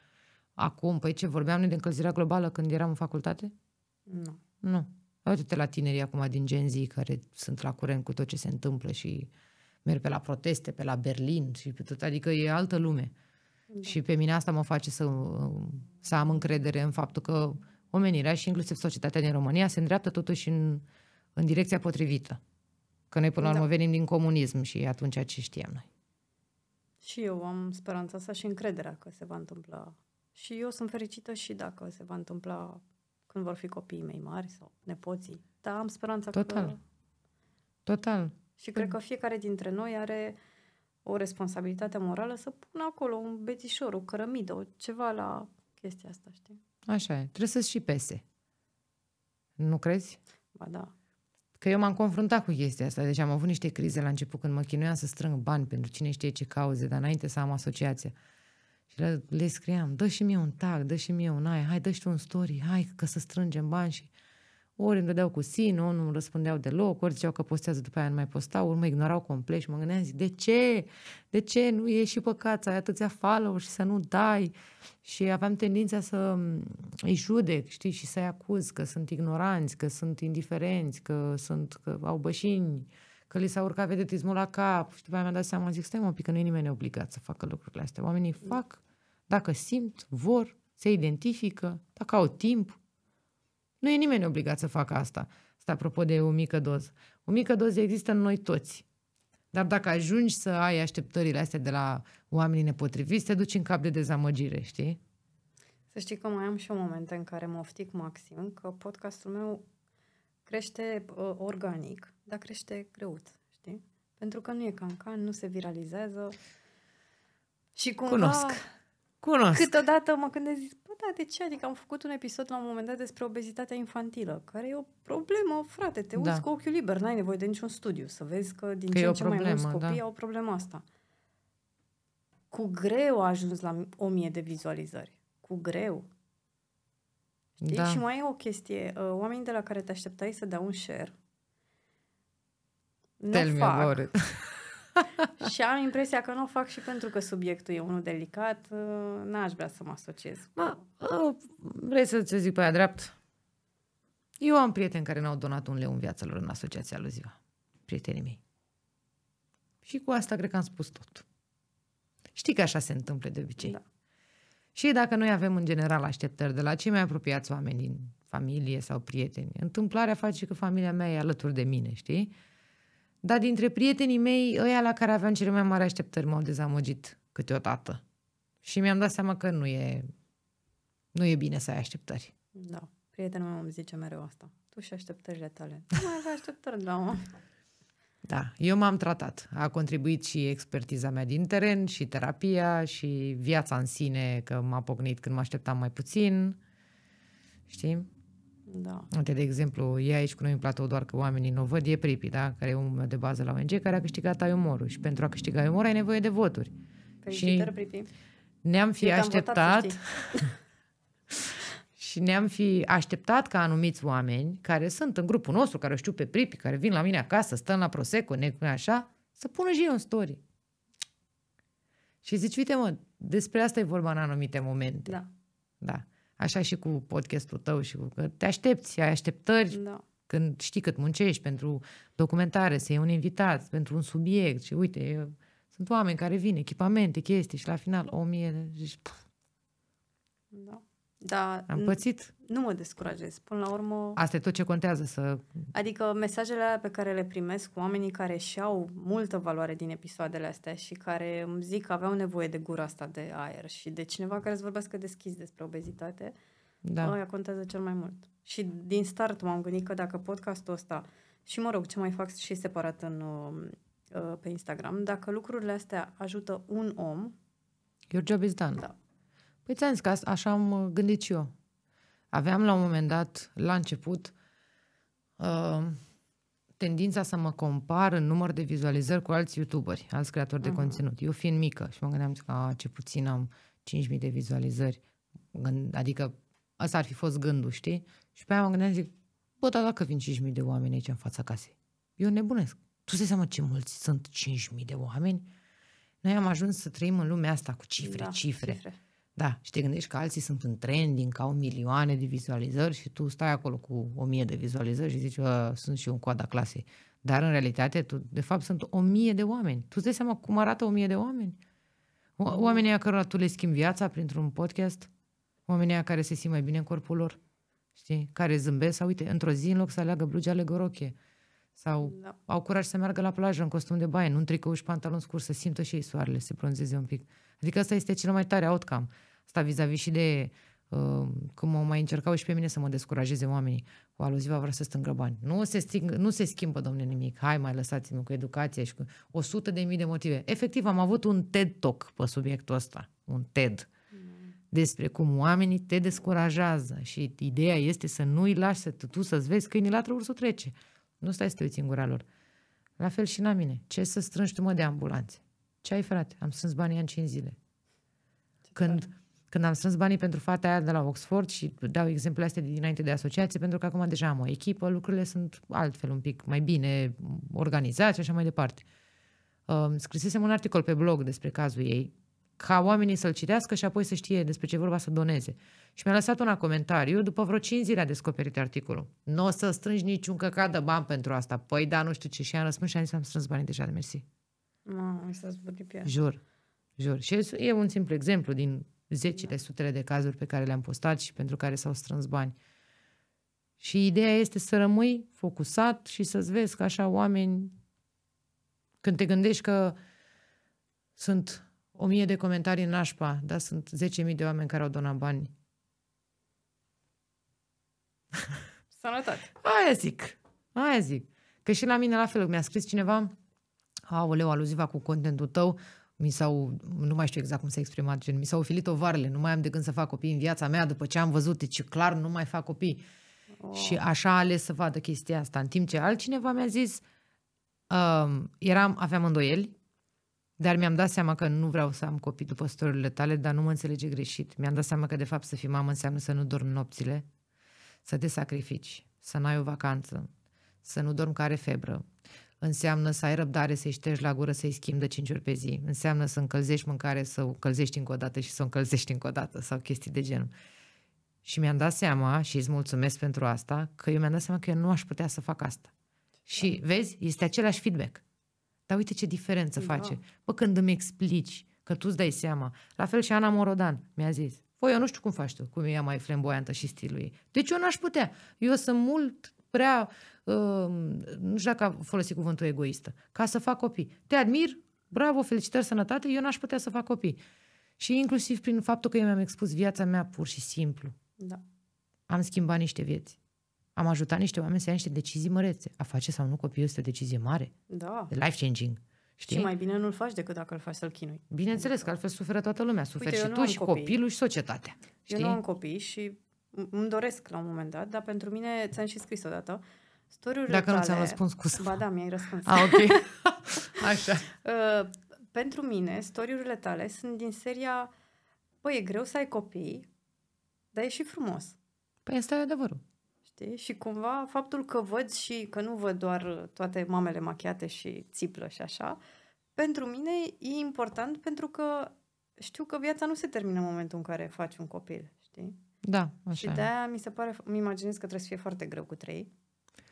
acum. Păi ce, vorbeam noi de încălzirea globală când eram în facultate? Nu. Nu. Uite-te la tinerii acum din Gen Z care sunt la curent cu tot ce se întâmplă și merg pe la proteste, pe la Berlin și pe tot. Adică e altă lume. Da. Și pe mine asta mă face să, să am încredere în faptul că omenirea și inclusiv societatea din România se îndreaptă totuși în, în direcția potrivită. Că noi până la urmă da. venim din comunism și atunci ce știam noi. Și eu am speranța asta și încrederea că se va întâmpla. Și eu sunt fericită și dacă se va întâmpla când vor fi copiii mei mari sau nepoții. Dar am speranța Total. că... Total. Și cred că fiecare dintre noi are o responsabilitate morală să pună acolo un bețișor, o cărămidă, ceva la chestia asta, știi? Așa e. Trebuie să-ți și pese. Nu crezi? Ba da. Că eu m-am confruntat cu chestia asta. Deci am avut niște crize la început când mă chinuiam să strâng bani pentru cine știe ce cauze, dar înainte să am asociația. Și le, le scriam, dă și mie un tag, dă și mie un aia, hai, dă și tu un story, hai că să strângem bani. Și ori îmi dădeau cu sine, ori nu îmi răspundeau deloc, ori ziceau că postează, după aia nu mai postau, ori mă ignorau complet și mă gândeam, zic, de ce? De ce? Nu e și păcat să ai atâția follow-uri și să nu dai? Și aveam tendința să îi judec, știi, și să-i acuz că sunt ignoranți, că sunt indiferenți, că, sunt, că au bășini, că li s-a urcat vedetismul la cap. Și după aia mi-am dat seama, zic, stai mă un pic, că nu e nimeni neobligat să facă lucrurile astea. Oamenii fac, dacă simt, vor, se identifică, dacă au timp. Nu e nimeni obligat să facă asta. Asta apropo de o mică doză. O mică doză există în noi toți. Dar dacă ajungi să ai așteptările astea de la oamenii nepotriviți, te duci în cap de dezamăgire, știi? Să știi că mai am și eu momente în care mă oftic maxim, că podcastul meu crește uh, organic, dar crește greut, știi? Pentru că nu e cancan, nu se viralizează. Și cumva... Cunosc. Cunosc. Câteodată mă gândesc, bă, da, de ce? Adică am făcut un episod la un moment dat despre obezitatea infantilă, care e o problemă, frate, te uiți da. cu ochiul liber, n-ai nevoie de niciun studiu, să vezi că din că ce în ce problemă, mai mulți copii da. au problema asta. Cu greu a ajuns la o mie de vizualizări. Cu greu. Știi? Da. Și mai e o chestie, oamenii de la care te așteptai să dea un share, nu fac. Și am impresia că nu o fac și pentru că subiectul e unul delicat, n-aș vrea să mă asociez. Mă, vrei să ți-o zic pe aia drept? Eu am prieteni care n-au donat un leu în viața lor în asociația lui ziua. Prietenii mei. Și cu asta cred că am spus tot. Știi că așa se întâmplă de obicei. Da. Și dacă noi avem în general așteptări de la cei mai apropiați oameni din familie sau prieteni, întâmplarea face că familia mea e alături de mine, știi? Dar dintre prietenii mei, ăia la care aveam cele mai mari așteptări m-au dezamăgit câteodată. Și mi-am dat seama că nu e, nu e bine să ai așteptări. Da, prietenul meu îmi zice mereu asta. Tu și așteptările tale. Nu mai avea așteptări, doamnă. Da, eu m-am tratat. A contribuit și expertiza mea din teren, și terapia, și viața în sine, că m-a pocnit când mă așteptam mai puțin. Știi? Da. Uite, de exemplu, e aici cu noi în platou, doar că oamenii nu o văd, e Pripy, da? Care e omul meu de bază la O N G, care a câștigat Ai umorul. Și pentru a câștiga Ai umorul ai nevoie de voturi. Felicitări, și Pripy. Ne-am fi așteptat votat, și ne-am fi așteptat ca anumiți oameni care sunt în grupul nostru, care o știu pe Pripy, care vin la mine acasă, stăm la Prosecco, ne așa, să pună și eu în story. Și zici, uite mă, despre asta e vorba în anumite momente. Da. Da. Așa și cu podcastul tău și cu că te aștepți, ai așteptări da. când știi cât muncești pentru documentare, să iei un invitat, pentru un subiect și uite, eu, sunt oameni care vin, echipamente, chestii și la final o mie zici, da. Da, am pățit. Nu mă descurajez, până la urmă... Asta e tot ce contează să... Adică mesajele alea pe care le primesc cu oamenii care și-au multă valoare din episoadele astea și care îmi zic că aveau nevoie de gura asta de aer și de cineva care îți vorbească deschis despre obezitate, da. aia contează cel mai mult. Și din start m-am gândit că dacă podcastul ăsta, și mă rog, ce mai fac și separat în, uh, pe Instagram, dacă lucrurile astea ajută un om... Your job is done. Da. Păi ți-am zis că așa am gândit și eu. Aveam la un moment dat, la început, uh, tendința să mă compar în număr de vizualizări cu alți youtuberi, alți creatori uh-huh. de conținut. Eu fiind mică și mă gândeam că a, ce puțin am cinci mii de vizualizări. Gând, adică ăsta ar fi fost gândul, știi? Și pe aia mă gândeam, zic, bă, dar dacă vin cinci mii de oameni aici în fața casei, eu nebunesc. Tu să-i seama ce mulți sunt cinci mii de oameni? Noi am ajuns să trăim în lumea asta cu cifre, da, cifre. cifre. Da, și te gândești că alții sunt în trending, că au milioane de vizualizări și tu stai acolo cu o mie de vizualizări și zici, sunt și eu în coada clasei. Dar în realitate, tu, de fapt, sunt o mie de oameni. Tu îți dai seama cum arată o mie de oameni? O- oamenii a cărora tu le schimbi viața printr-un podcast, oamenii care se simt mai bine în corpul lor, știi? Care zâmbesc sau, uite, într-o zi, în loc să aleagă blugi, aleg o rochie. Sau da. Au curaj să meargă la plajă în costum de baie, nu în tricou și pantalon scurs, să simtă și ei soarele, se bronzeze un pic. Adică asta este cel mai tare outcome. Asta vis-a-vis și de uh, cum mă mai încercau și pe mine să mă descurajeze oamenii. Cu aluziva vreau să strângă bani. Nu se, sting, nu se schimbă, domne, nimic. Hai, mai lăsați-mă cu educație și cu o sută de mii de motive. Efectiv, am avut un TED Talk pe subiectul ăsta. Un TED. Despre cum oamenii te descurajează. Și ideea este să nu-i lași să tu să-ți vezi câinii latră, ursul trece. Nu stai să te uiți în gura lor. La fel și la mine. Ce să strângi tu, mă, de ambulanțe? Ce ai, frate? Am strâns banii în cinci zile. Când, când am strâns banii pentru fata aia de la Oxford și dau exemple astea dinainte de asociație, pentru că acum deja am o echipă, lucrurile sunt altfel, un pic mai bine organizate și așa mai departe. Um, scrisesem un articol pe blog despre cazul ei, ca oamenii să-l citească și apoi să știe despre ce vorba să doneze. Și mi-a lăsat un comentariu, după vreo cinci zile a descoperit articolul. Nu o să strângi niciun căcat de bani pentru asta. Păi da, nu știu ce. Și am răspuns și am zis, am strâns banii deja, de mersi. Mă, mi s-a zbătit pe ea. Jur, jur. Și e un simplu exemplu din zecile, sutele de cazuri pe care le-am postat și pentru care s-au strâns bani. Și ideea este să rămâi focusat și să-ți vezi că așa oameni, când te gândești că sunt... o mie de comentarii în așpa, dar sunt zece mii de oameni care au donat bani. Sănătate. Aia zic. Aia zic. Că și la mine la fel. Mi-a scris cineva, aoleu, aluziva cu contentul tău, mi s-au, nu mai știu exact cum s-a exprimat, gen, mi s-au ofilit ovarele, nu mai am de gând să fac copii în viața mea după ce am văzut, deci clar nu mai fac copii. Oh. Și așa a ales să vadă chestia asta. În timp ce altcineva mi-a zis, um, eram, aveam îndoieli, dar mi-am dat seama că nu vreau să am copii după story-urile tale, dar nu mă înțelege greșit. Mi-am dat seama că, de fapt, să fii mamă înseamnă să nu dormi nopțile, să te sacrifici, să n-ai o vacanță, să nu dormi care febră. Înseamnă să ai răbdare, să-i ștergi la gură, să-i schimbi de cinci ori pe zi. Înseamnă să încălzești mâncare, să o încălzești încă o dată și să o încălzești încă o dată sau chestii de genul. Și mi-am dat seama, și îți mulțumesc pentru asta, că eu mi-am dat seama că eu nu aș putea să fac asta. Și, vezi, este același feedback. Dar uite ce diferență da. face. Bă, când îmi explici că tu îți dai seama. La fel și Ana Morodan mi-a zis. Păi eu nu știu cum faci tu, cum e ea mai flamboiantă și stilul ei. Deci eu n-aș putea. Eu sunt mult prea, uh, nu știu dacă a folosit cuvântul egoistă, ca să fac copii. Te admir, bravo, felicitări, sănătate, eu n-aș putea să fac copii. Și inclusiv prin faptul că eu mi-am expus viața mea pur și simplu. Da. Am schimbat niște vieți. Am ajutat niște oameni să ia niște decizii mărețe. A face sau nu copii este o decizie mare. Da. Life-changing. Știi? Și mai bine nu-l faci decât dacă îl faci să-l chinui. Bineînțeles, că, că altfel suferă toată lumea. Suferi și tu și copii. Copilul și societatea. Știi? Eu nu am copii și îmi doresc la un moment dat, dar pentru mine, ți-am și scris odată, story-urile tale... Dacă nu ți-am răspuns cu să... Ba da, mi-ai răspuns. A, ok. Așa. Uh, pentru mine, story-urile tale sunt din seria, băi, e greu să ai copii, dar e și frumos. Păi asta e adevărul. Și cumva faptul că văd și că nu văd doar toate mamele machiate și țiplă și așa, pentru mine e important pentru că știu că viața nu se termină în momentul în care faci un copil, știi? Da, așa. Și de-aia mi se pare, îmi imaginez că trebuie să fie foarte greu cu trei.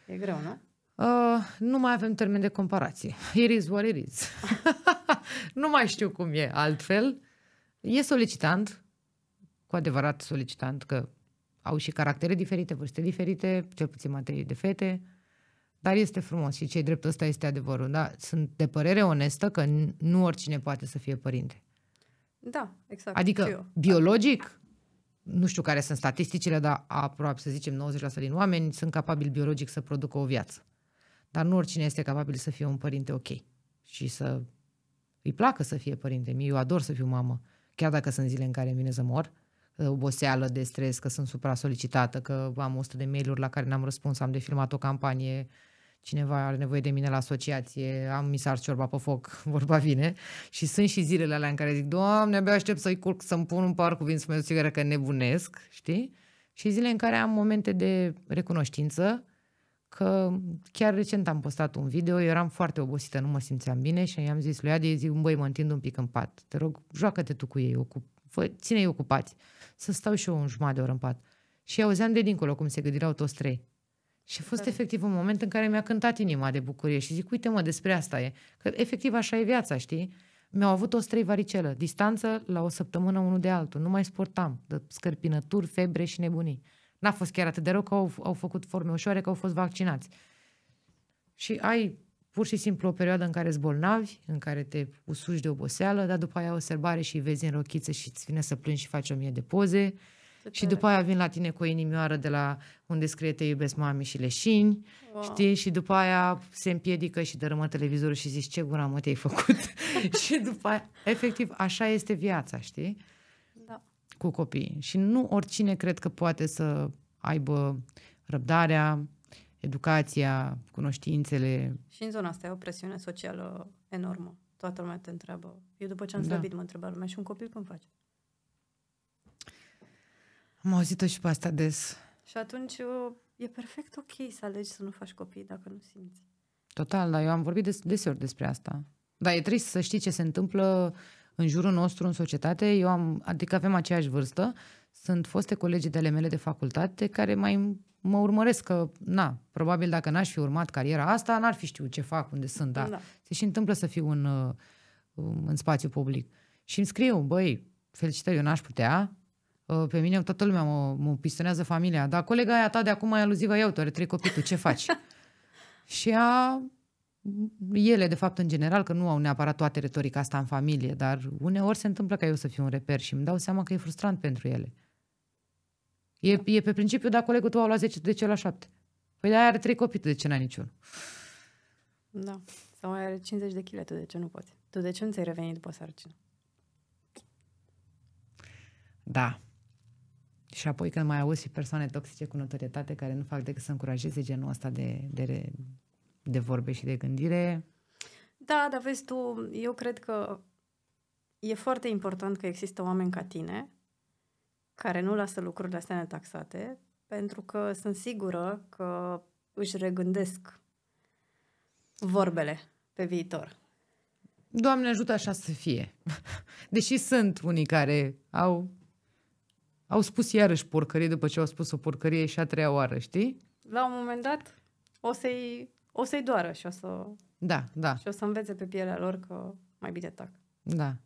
E greu, nu? Uh, nu mai avem termen de comparație. It is what it is. Nu mai știu cum e altfel. E solicitant, cu adevărat solicitant, că au și caractere diferite, vârste diferite, cel puțin Matei de fete, dar este frumos și ce-i drept, ăsta este adevărul. Da? Sunt de părere onestă că nu oricine poate să fie părinte. Da, exact. Adică, biologic, nu știu care sunt statisticile, dar aproape, să zicem, nouăzeci la sută din oameni sunt capabili biologic să producă o viață. Dar nu oricine este capabil să fie un părinte ok. și să îi placă să fie părinte. Eu ador să fiu mamă, chiar dacă sunt zile în care îmi vine să mor, oboseală, de stres, că sunt supra-solicitată, că am o sută de mail-uri la care n-am răspuns, am de filmat o campanie, cineva are nevoie de mine la asociație, am misar ciorba pe foc, vorba vine, și sunt și zilele alea în care zic, Doamne, abia aștept să-i culc, să-mi pun un par cuvinte, să mă duc sigur că nebunesc, știi? Și zile în care am momente de recunoștință, că chiar recent am postat un video, eu eram foarte obosită, nu mă simțeam bine și i-am zis lui Adi, zic, băi, mă întind un pic în pat, te rog, joacă-te tu cu ei, ocup, fă, ține-i ocupați, să stau și eu un jumătate de oră în pat. Și auzeam de dincolo cum se gândirau toți trei. Și a fost efectiv un moment în care mi-a cântat inima de bucurie și zic, uite mă, despre asta e, că efectiv așa e viața, știi? Mi-au avut toți trei varicelă, distanță la o săptămână unul de altul, nu mai sportam, de scărpinături, febre și nebunii. N-a fost chiar atât de rău că au, au făcut forme ușoare, că au fost vaccinați. Și ai pur și simplu o perioadă în care îți bolnavi, în care te usuși de oboseală, dar după aia o serbare și îi vezi în rochiță și îți vine să plângi și faci o mie de poze. Și după aia vin la tine cu o inimioară de la unde scrie te iubesc mami și leșini, wow. Știi? Și după aia se împiedică și dărâmă televizorul și zici ce gura mă te-ai făcut. Și după aia, efectiv, așa este viața, știi? Da. Cu copiii. Și nu oricine cred că poate să aibă răbdarea, educația, cunoștințele. Și în zona asta e o presiune socială enormă. Toată lumea te întreabă. Eu după ce am slăbit, da, mă întreba lumea, și un copil când faci? Am auzit-o și pe asta des. Și atunci e perfect ok să alegi să nu faci copii dacă nu simți. Total, dar eu am vorbit des, deseori despre asta. Dar e trist să știi ce se întâmplă în jurul nostru, în societate. Eu am, adică avem aceeași vârstă, sunt foste colegi de ale mele de facultate care mai mă urmăresc că, na, probabil dacă n-aș fi urmat cariera asta, n-ar fi știut ce fac, unde sunt, dar da, se și întâmplă să fiu în, în spațiu public. Și îmi scriu, băi, felicitări, eu n-aș putea. Pe mine toată lumea mă, mă pistonează familia. Dar colega aia ta de acum e aluzivă, eu, tu are trei copii, tu ce faci? Și a, ele, de fapt, în general, că nu au neapărat toate retorica asta în familie, dar uneori se întâmplă ca eu să fiu un reper și îmi dau seama că e frustrant pentru ele. E, da, e pe principiu, da, colegul tău a luat zece, de ce la șapte? Păi da, are trei copii, tu de ce n-ai niciun? Da, sau mai are cincizeci de kg, tu de ce nu poți? Tu de ce nu ți-ai revenit după sarcină? Da. Și apoi când mai auzi și persoane toxice cu notorietate care nu fac decât să încurajeze genul ăsta de, de, de vorbe și de gândire. Da, dar vezi tu, eu cred că e foarte important că există oameni ca tine care nu lasă lucrurile astea netaxate, pentru că sunt sigură că își regândesc vorbele pe viitor. Doamne ajută așa să fie. Deși sunt unii care au... Au spus iarăși porcărie după ce au spus o porcărie și a treia oară, știi? La un moment dat o să-i, o să-i doară și o să, da, da, și o să învețe pe pielea lor că mai bine tac. Da.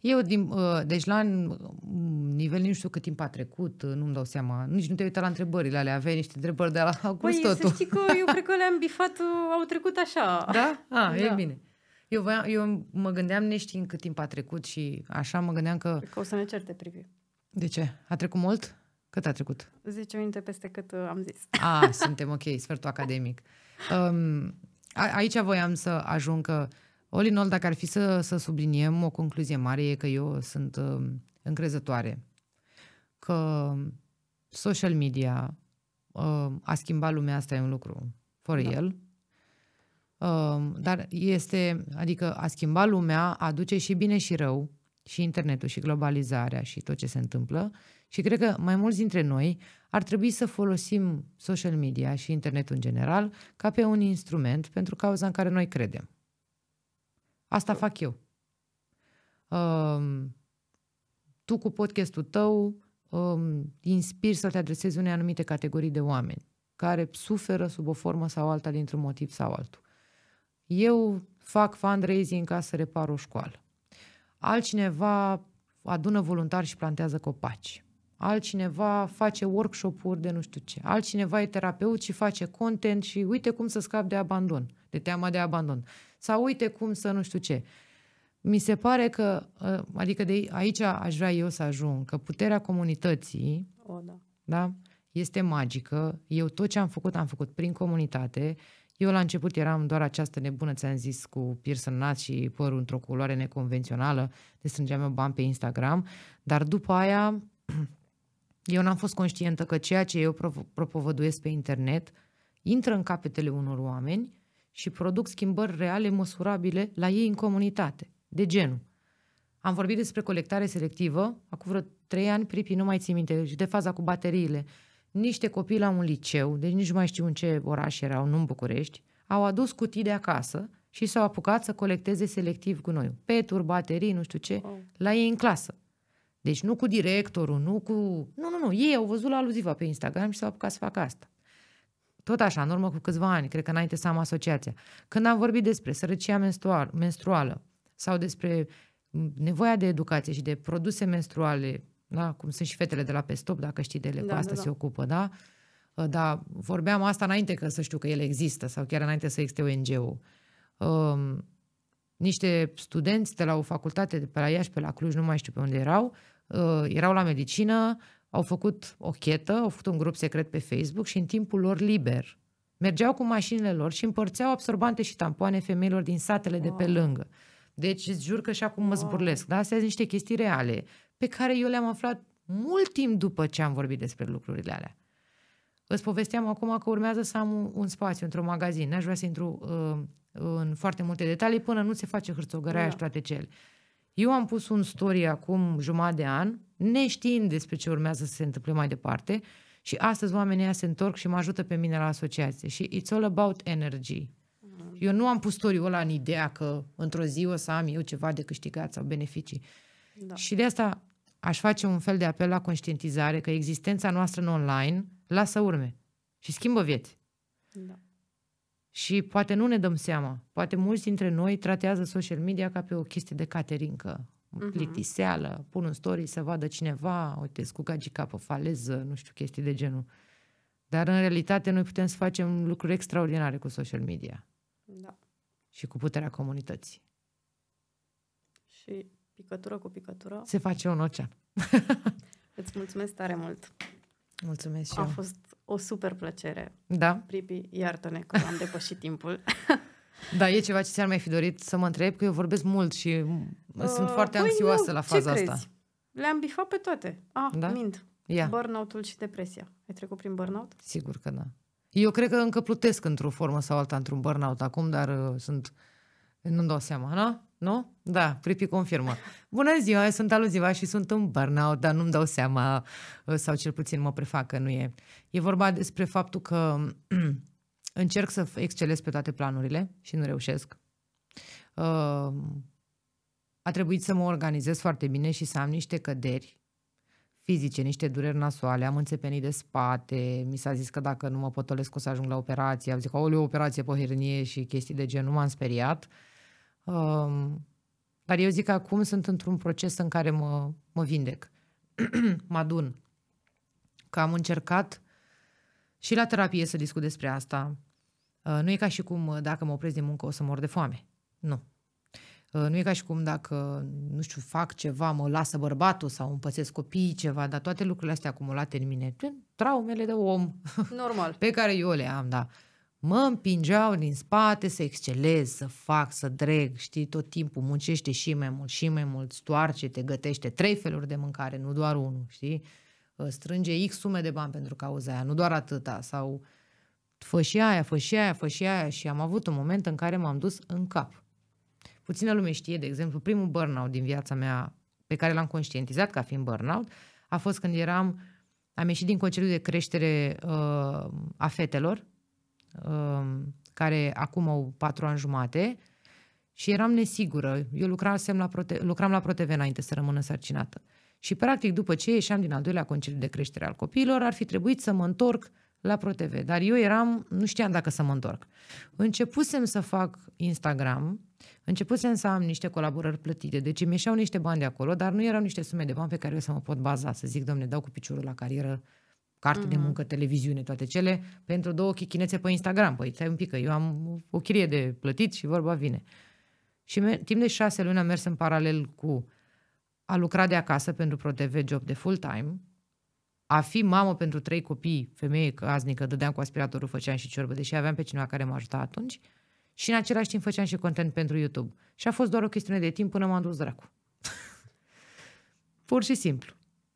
Eu, din, deci la nivel, nu știu cât timp a trecut, nu-mi dau seama, nici nu te uita la întrebările alea, aveai niște întrebări de la August totul. Păi, să știi că eu cred că le-am bifat, au trecut așa. Da? Ah, da, e bine. Eu, voiam, eu mă gândeam neștiind cât timp a trecut și așa mă gândeam că... Că o să ne certe Pripy. De ce? A trecut mult? Cât a trecut? zece minute peste cât am zis. Ah, suntem ok, sfertul academic. Um, a, aici voiam să ajung că, all in all, dacă ar fi să, să subliniem o concluzie mare, e că eu sunt um, încrezătoare că social media um, a schimbat lumea, asta e un lucru fără, da, el. Um, dar este, adică a schimbat lumea, aduce și bine și rău, și internetul, și globalizarea, și tot ce se întâmplă. Și cred că mai mulți dintre noi ar trebui să folosim social media și internetul în general ca pe un instrument pentru cauza în care noi credem. Asta fac eu. Um, tu cu podcastul tău um, inspiri să te adresezi unei anumite categorii de oameni care suferă sub o formă sau alta, dintr-un motiv sau altul. Eu fac fundraising ca să repar o școală. Altcineva adună voluntari și plantează copaci. Altcineva face workshop-uri de nu știu ce. Altcineva e terapeut și face content și uite cum să scap de abandon, de teama de abandon. Sau uite cum să nu știu ce. Mi se pare că, adică de aici aș vrea eu să ajung, că puterea comunității, o, da. Da, este magică. Eu tot ce am făcut, am făcut prin comunitate. Eu la început eram doar această nebună, ți-am zis, cu piers în nas și părul într-o culoare neconvențională, de strângeam eu bani pe Instagram, dar după aia eu n-am fost conștientă că ceea ce eu propovăduiesc pe internet intră în capetele unor oameni și produc schimbări reale, măsurabile la ei în comunitate, de genul. Am vorbit despre colectare selectivă, acum vreo trei ani, Pripy, nu mai țin minte, de faza cu bateriile. Niște copii la un liceu, deci nici nu mai știu în ce oraș erau, nu în București, au adus cutii de acasă și s-au apucat să colecteze selectiv gunoiul. Peturi, baterii, nu știu ce, oh. la ei în clasă. Deci nu cu directorul, nu cu... Nu, nu, nu, ei au văzut la aluziva pe Instagram și s-au apucat să facă asta. Tot așa, în urmă cu câțiva ani, cred că înainte să am asociația. Când am vorbit despre sărăcia menstrual, menstruală sau despre nevoia de educație și de produse menstruale, da? Cum sunt și fetele de la Pestop, dacă știi de ele, da, cu asta da, se da. ocupă, da? Dar vorbeam asta înainte că să știu că ele există sau chiar înainte să existe O N G-ul. Um, niște studenți de la o facultate de pe la Iași, pe la Cluj, nu mai știu pe unde erau, uh, erau la medicină, au făcut o chetă, au făcut un grup secret pe Facebook și în timpul lor liber mergeau cu mașinile lor și împărțeau absorbante și tampoane femeilor din satele wow. de pe lângă. Deci îți jur că și acum mă zburlesc, dar astea sunt niște chestii reale pe care eu le-am aflat mult timp după ce am vorbit despre lucrurile alea. Îți povesteam acum că urmează să am un, un spațiu într-un magazin, n-aș vrea să intru uh, în foarte multe detalii până nu se face hârțogărea da. și toate cele. Eu am pus un story acum jumătate de an, neștiind despre ce urmează să se întâmple mai departe și astăzi oamenii ăia se întorc și mă ajută pe mine la asociație și it's all about energy. Eu nu am pus story-ul ăla în ideea că într-o zi o să am eu ceva de câștigat sau beneficii. Da. Și de asta aș face un fel de apel la conștientizare că existența noastră în online lasă urme și schimbă vieți. Da. Și poate nu ne dăm seama. Poate mulți dintre noi tratează social media ca pe o chestie de caterincă, uh-huh. plictiseală, pun un story să vadă cineva, uite, scuga gica pe faleză, nu știu, chestii de genul. Dar în realitate noi putem să facem lucruri extraordinare cu social media. Da. Și cu puterea comunității. Și picătură cu picătură se face un ocean. Îți mulțumesc tare mult. Mulțumesc și eu. A fost o super plăcere. Da? Pripy, iartă-ne că am depășit timpul. Da, e ceva ce ți-ar mai fi dorit să mă întreb, că eu vorbesc mult și uh, sunt foarte băi, anxioasă eu, la faza asta. Ce crezi? Le-am bifat pe toate. Ah, da? mint. Yeah. Burnout-ul și depresia. Ai trecut prin burnout? Sigur că da. Eu cred că încă plutesc într-o formă sau alta, într-un burnout acum, dar uh, sunt... Nu-mi dau seama, nu? Nu? Da, Pripy confirmă. Bună ziua, eu sunt aluziva și sunt în burnout, dar nu-mi dau seama, uh, sau cel puțin mă prefac că nu e. E vorba despre faptul că uh, încerc să excelez pe toate planurile și nu reușesc. Uh, a trebuit să mă organizez foarte bine și să am niște căderi fizice, niște dureri nasoale, am înțepenit de spate, mi s-a zis că dacă nu mă potolesc o să ajung la operație, am zis că o operație pe hernie și chestii de genul, m-am speriat. Um, dar eu zic că acum sunt într-un proces în care mă, mă vindec, mă adun. Că am încercat și la terapie să discut despre asta. Uh, nu e ca și cum dacă mă opresc din muncă o să mor de foame. Nu. Nu e ca și cum dacă, nu știu, fac ceva, mă lasă bărbatul sau împățesc copiii ceva, dar toate lucrurile astea acumulate în mine, traumele de om, normal, pe care eu le am, da, mă împingeau din spate să excelez, să fac, să dreg, știi, tot timpul muncește și mai mult, și mai mult, stoarce-te, gătește trei feluri de mâncare, nu doar unul, știi, strânge X sume de bani pentru cauza aia, nu doar atâta, sau fă și aia, fă și aia, fă și aia, și am avut un moment în care m-am dus în cap. Puțină lume știe, de exemplu, primul burnout din viața mea, pe care l-am conștientizat ca fiind burnout, a fost când eram, am ieșit din concediu de creștere uh, a fetelor, uh, care acum au patru ani jumate, și eram nesigură. Eu lucrasem la ProTV, lucram la ProTV înainte să rămân însărcinată. Și, practic, după ce ieșeam din al doilea concediu de creștere al copiilor, ar fi trebuit să mă întorc la ProTV. Dar eu eram, nu știam dacă să mă întorc. Începusem să fac Instagram, începusem să am niște colaborări plătite, deci îmi ieșeau niște bani de acolo, dar nu erau niște sume de bani pe care eu să mă pot baza, să zic, domne, dau cu piciorul la carieră, carte mm-hmm. de muncă, televiziune, toate cele, pentru două chichinețe pe Instagram. Păi, stai un pic, că eu am o chirie de plătit și vorba vine. Și timp de șase luni am mers în paralel cu a lucra de acasă pentru ProTV, job de full-time, a fi mamă pentru trei copii, femeie caznică, dădeam cu aspiratorul, făceam și ciorbă, deși aveam pe cineva care m-a ajutat atunci, și în același timp făceam și content pentru YouTube. Și a fost doar o chestiune de timp până m-am dus dracu. Pur și simplu.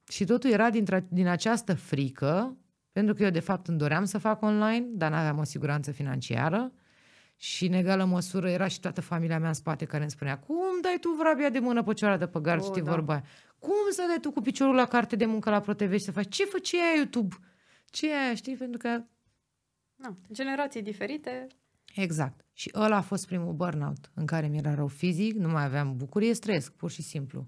Și totul era din această frică, pentru că eu de fapt îmi doream să fac online, dar n-aveam o siguranță financiară și în egală măsură era și toată familia mea în spate care îmi spunea: cum dai tu vrabia de mână pe cioara de pe gard, știi, da. Vorba aia. Cum să dai tu cu piciorul la carte de muncă la ProTV și să faci? Ce faci aia YouTube? Ce e aia, știi? Pentru că... No, generații diferite. Exact. Și ăla a fost primul burnout în care mi era rău fizic, nu mai aveam bucurie, stres, pur și simplu.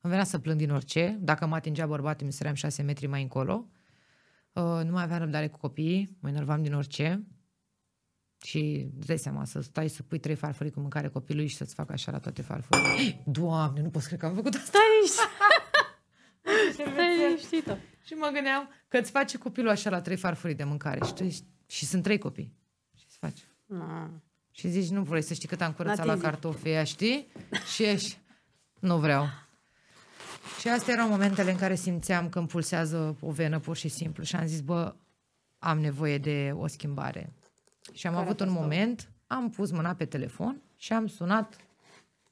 Îmi venea să plâng din orice. Dacă mă atingea bărbatul, mi săream șase metri mai încolo. Uh, nu mai aveam răbdare cu copiii, mă enervam din orice. Și îți dai seama, să stai să pui trei farfurii cu mâncare copilului și să-ți facă așa la toate farfurile. Doamne, nu pot să cred că am făcut asta. Stai aici! Și mă gândeam că îți face copilul așa la trei farfurii de mâncare și, tu ești... și sunt trei copii. Și îți faci. Mm. Și zici, nu vrei să știi cât am curățat la cartofi ea, știi? Și ești, nu vreau. Și astea erau momentele în care simțeam că îmi pulsează o venă pur și simplu și am zis, bă, am nevoie de o schimbare. Și am care avut un moment, am pus mâna pe telefon și am sunat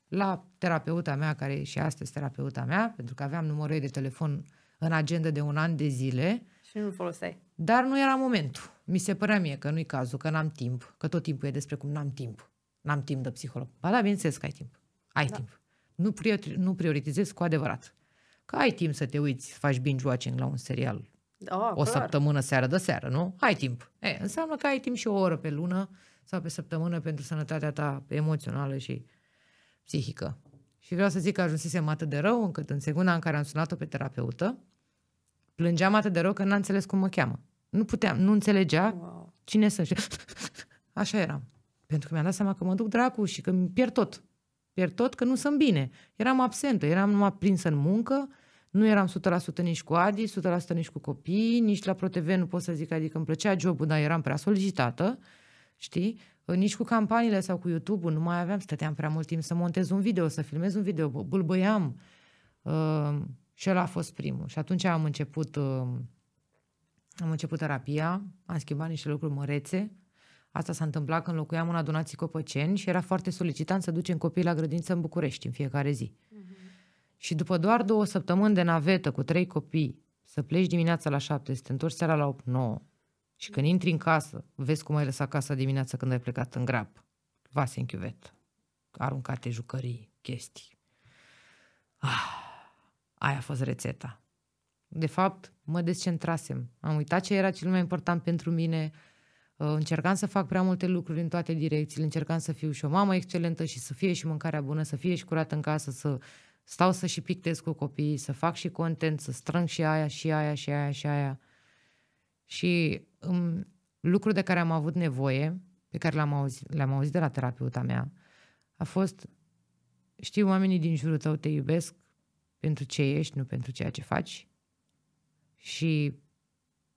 la terapeuta mea, care e și astăzi terapeuta mea, pentru că aveam numărul ei de telefon în agenda de un an de zile. Și nu-l foloseai. Dar nu era momentul. Mi se părea mie că nu-i cazul, că n-am timp, că tot timpul e despre cum n-am timp. N-am timp de psiholog. Ba da, bineînțeles că ai timp. Ai da. timp. Nu, priori, nu prioritizezi cu adevărat. Că ai timp să te uiți, să faci binge-watching la un serial oh, o clar. săptămână, seară de seară, nu? Ai timp. E, înseamnă că ai timp și o oră pe lună sau pe săptămână pentru sănătatea ta emoțională și psihică. Și vreau să zic că ajunsesem atât de rău încât în secunda în care am sunat-o pe terapeută, plângeam atât de rău că n-am înțeles cum mă cheamă. Nu puteam, nu înțelegea wow. cine sunt. Așa eram. Pentru că mi-am dat seama că mă duc dracu și că îmi pierd tot. Pierd tot că nu sunt bine. Eram absentă, eram numai prinsă în muncă, nu eram o sută la sută nici cu Adi, o sută la sută nici cu copii, nici la ProTV nu pot să zic, adică îmi plăcea job-ul, dar eram prea solicitată, știi? Nici cu campaniile sau cu YouTube-ul nu mai aveam, stăteam prea mult timp să montez un video, să filmez un video, bâlbăiam. Uh, și ăla a fost primul. Și atunci am început, uh, am început terapia, am schimbat niște lucruri mărețe. Asta s-a întâmplat când locuiam în Adunații Copăceni și era foarte solicitant să ducem copiii la grădiniță în București în fiecare zi. Uh-huh. Și după doar două săptămâni de navetă cu trei copii, să pleci dimineața la șapte, să te întorci seara la opt nouă și când intri în casă, vezi cum ai lăsat casa dimineața când ai plecat în grab. Vase în chiuvetă, aruncate jucării, chestii. Ah, aia a fost rețeta. De fapt, mă descentrasem. Am uitat ce era cel mai important pentru mine. Încercam să fac prea multe lucruri în toate direcțiile, încercam să fiu și o mamă excelentă și să fie și mâncarea bună, să fie și curată în casă, să stau să și pictez cu copiii, să fac și content, să strâng și aia, și aia, și aia, și aia. Și um, lucrul de care am avut nevoie, pe care l-am auzit, l-am auzit de la terapeuta mea, a fost, știi, oamenii din jurul tău te iubesc pentru ce ești, nu pentru ceea ce faci și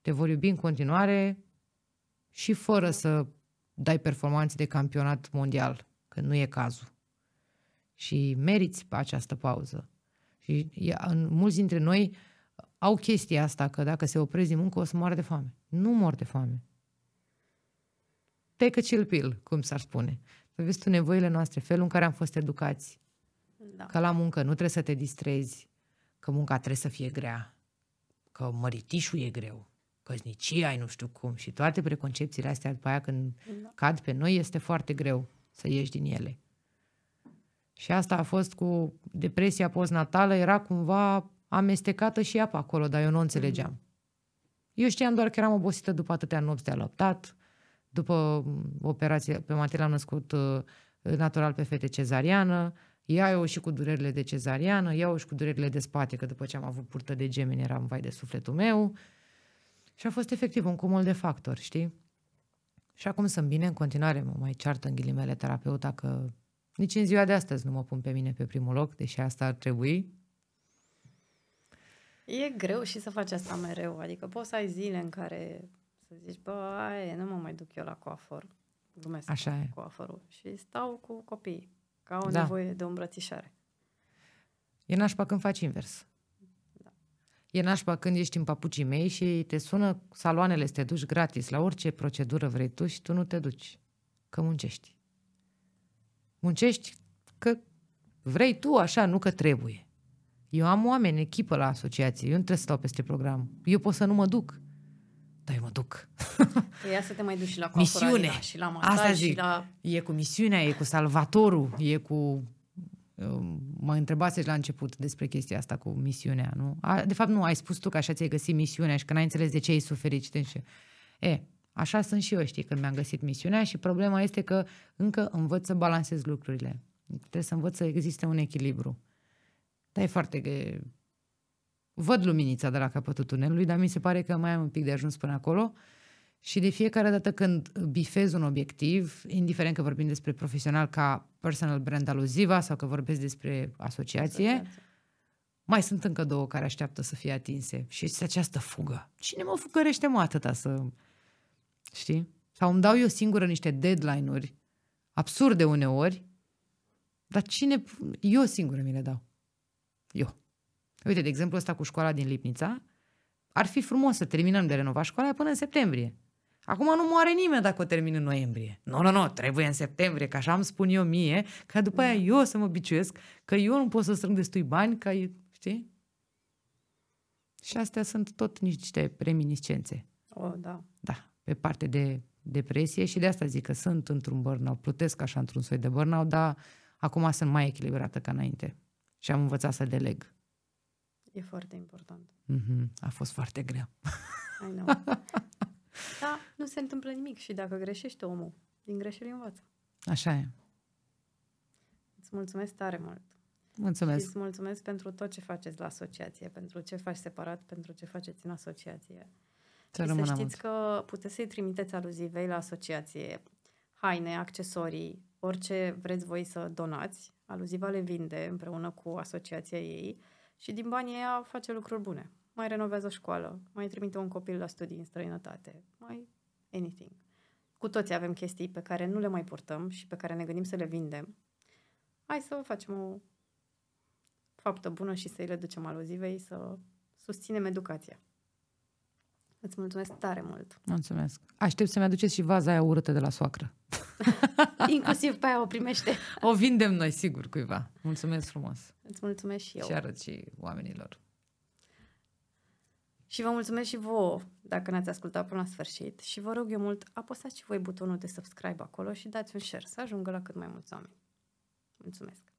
te vor iubi în continuare și fără să dai performanțe de campionat mondial, că nu e cazul. Și meriți această pauză. Și în, mulți dintre noi au chestia asta, că dacă se oprezi din muncă o să moară de foame. Nu mor de foame. Take a chill pill, cum s-ar spune. Să vezi tu nevoile noastre, felul în care am fost educați. Da. Că la muncă nu trebuie să te distrezi, că munca trebuie să fie grea, că măritișul e greu, căsnicia ai nu știu cum și toate preconcepțiile astea după aia când da. cad pe noi este foarte greu să ieși din ele. Și asta a fost cu depresia postnatală, era cumva amestecată și apa acolo, dar eu nu înțelegeam. Mm. Eu știam doar că eram obosită după atâtea nopți de alăptat, după operație, pe Matei l-am născut natural pe fete cezariană, ea eu și cu durerile de cezariană, eu și cu durerile de spate, că după ce am avut purtă de gemeni eram vai de sufletul meu. Și a fost efectiv un cumul de factori, știi? Și acum sunt bine, în continuare mă mai ceartă în ghilimele terapeuta că nici în ziua de astăzi nu mă pun pe mine pe primul loc, deși asta ar trebui. E greu și să faci asta mereu, adică poți să ai zile în care să zici, bă, aia, nu mă mai duc eu la coafor, glumesc așa cu e. coaforul și stau cu copiii, că au da. nevoie de o îmbrățișare. E nașpa când faci invers. Da. E nașpa când ești în papucii mei și te sună saloanele să te duci gratis la orice procedură vrei tu și tu nu te duci, că muncești. Muncești că vrei tu așa, nu că trebuie. Eu am oameni, echipă la asociație, eu nu trebuie să stau peste program. Eu pot să nu mă duc, dar eu mă duc. Ia să te mai duci și la coafură și la masaj. Asta zic. Și la... E cu misiunea, e cu salvatorul, e cu... Mă întrebați la început despre chestia asta cu misiunea, nu? De fapt nu, ai spus tu că așa ți-ai găsit misiunea și că n-ai înțeles de ce ai suferit și tânșe. E, așa sunt și eu, știi, când mi-am găsit misiunea și problema este că încă învăț să balansez lucrurile. Trebuie să învăț să existe un echilibru. Dar e foarte... Că... Văd luminița de la capătul tunelului, dar mi se pare că mai am un pic de ajuns până acolo și de fiecare dată când bifez un obiectiv, indiferent că vorbim despre profesional ca personal brand aluziva sau că vorbesc despre asociație, asociație, mai sunt încă două care așteaptă să fie atinse și este această fugă. Cine mă fugărește, mă, atâta să... Știi? Sau îmi dau eu singură niște deadline-uri absurde uneori, dar cine... Eu singură mi le dau. Eu. Uite, de exemplu, ăsta cu școala din Lipnița, ar fi frumos să terminăm de renovat școala până în septembrie. Acum nu moare nimeni dacă o termin în noiembrie. Nu, nu, nu, trebuie în septembrie, că așa îmi spun eu mie, că după aia eu să mă biciuiesc, că eu nu pot să strâng destui bani, că e, știi? Și astea sunt tot niște reminiscențe. Oh, da. Da, pe parte de depresie și de asta zic că sunt într-un burnout, plutesc așa într-un soi de burnout, dar acum sunt mai echilibrată ca înainte. Și am învățat să deleg. E foarte important. Mm-hmm. A fost foarte greu. I know. Dar nu se întâmplă nimic și dacă greșește omul, din greșeli învață. Așa e. Îți mulțumesc tare mult. Mulțumesc. Și îți mulțumesc pentru tot ce faceți la asociație, pentru ce faci separat, pentru ce faceți în asociație. Să știți mult. Că puteți să-i trimiteți aluzivei la asociație haine, accesorii, orice vreți voi să donați. Aluziva le vinde împreună cu asociația ei. Și din banii ea face lucruri bune. Mai renovează o școală, mai trimite un copil la studii în străinătate, mai anything. Cu toții avem chestii pe care nu le mai purtăm și pe care ne gândim să le vindem. Hai să facem o faptă bună și să îi le ducem aluzivei, să susținem educația. Îți mulțumesc tare mult. Mulțumesc. Aștept să-mi aduceți și vaza aia urâtă de la soacră. Inclusiv pe aia o primește. O vindem noi, sigur, cuiva. Mulțumesc frumos. Îți mulțumesc și eu. Și arăt și oamenilor. Și vă mulțumesc și vouă, dacă ne-ați ascultat până la sfârșit. Și vă rog eu mult, apăsați și voi butonul de subscribe acolo și dați un share să ajungă la cât mai mulți oameni. Mulțumesc.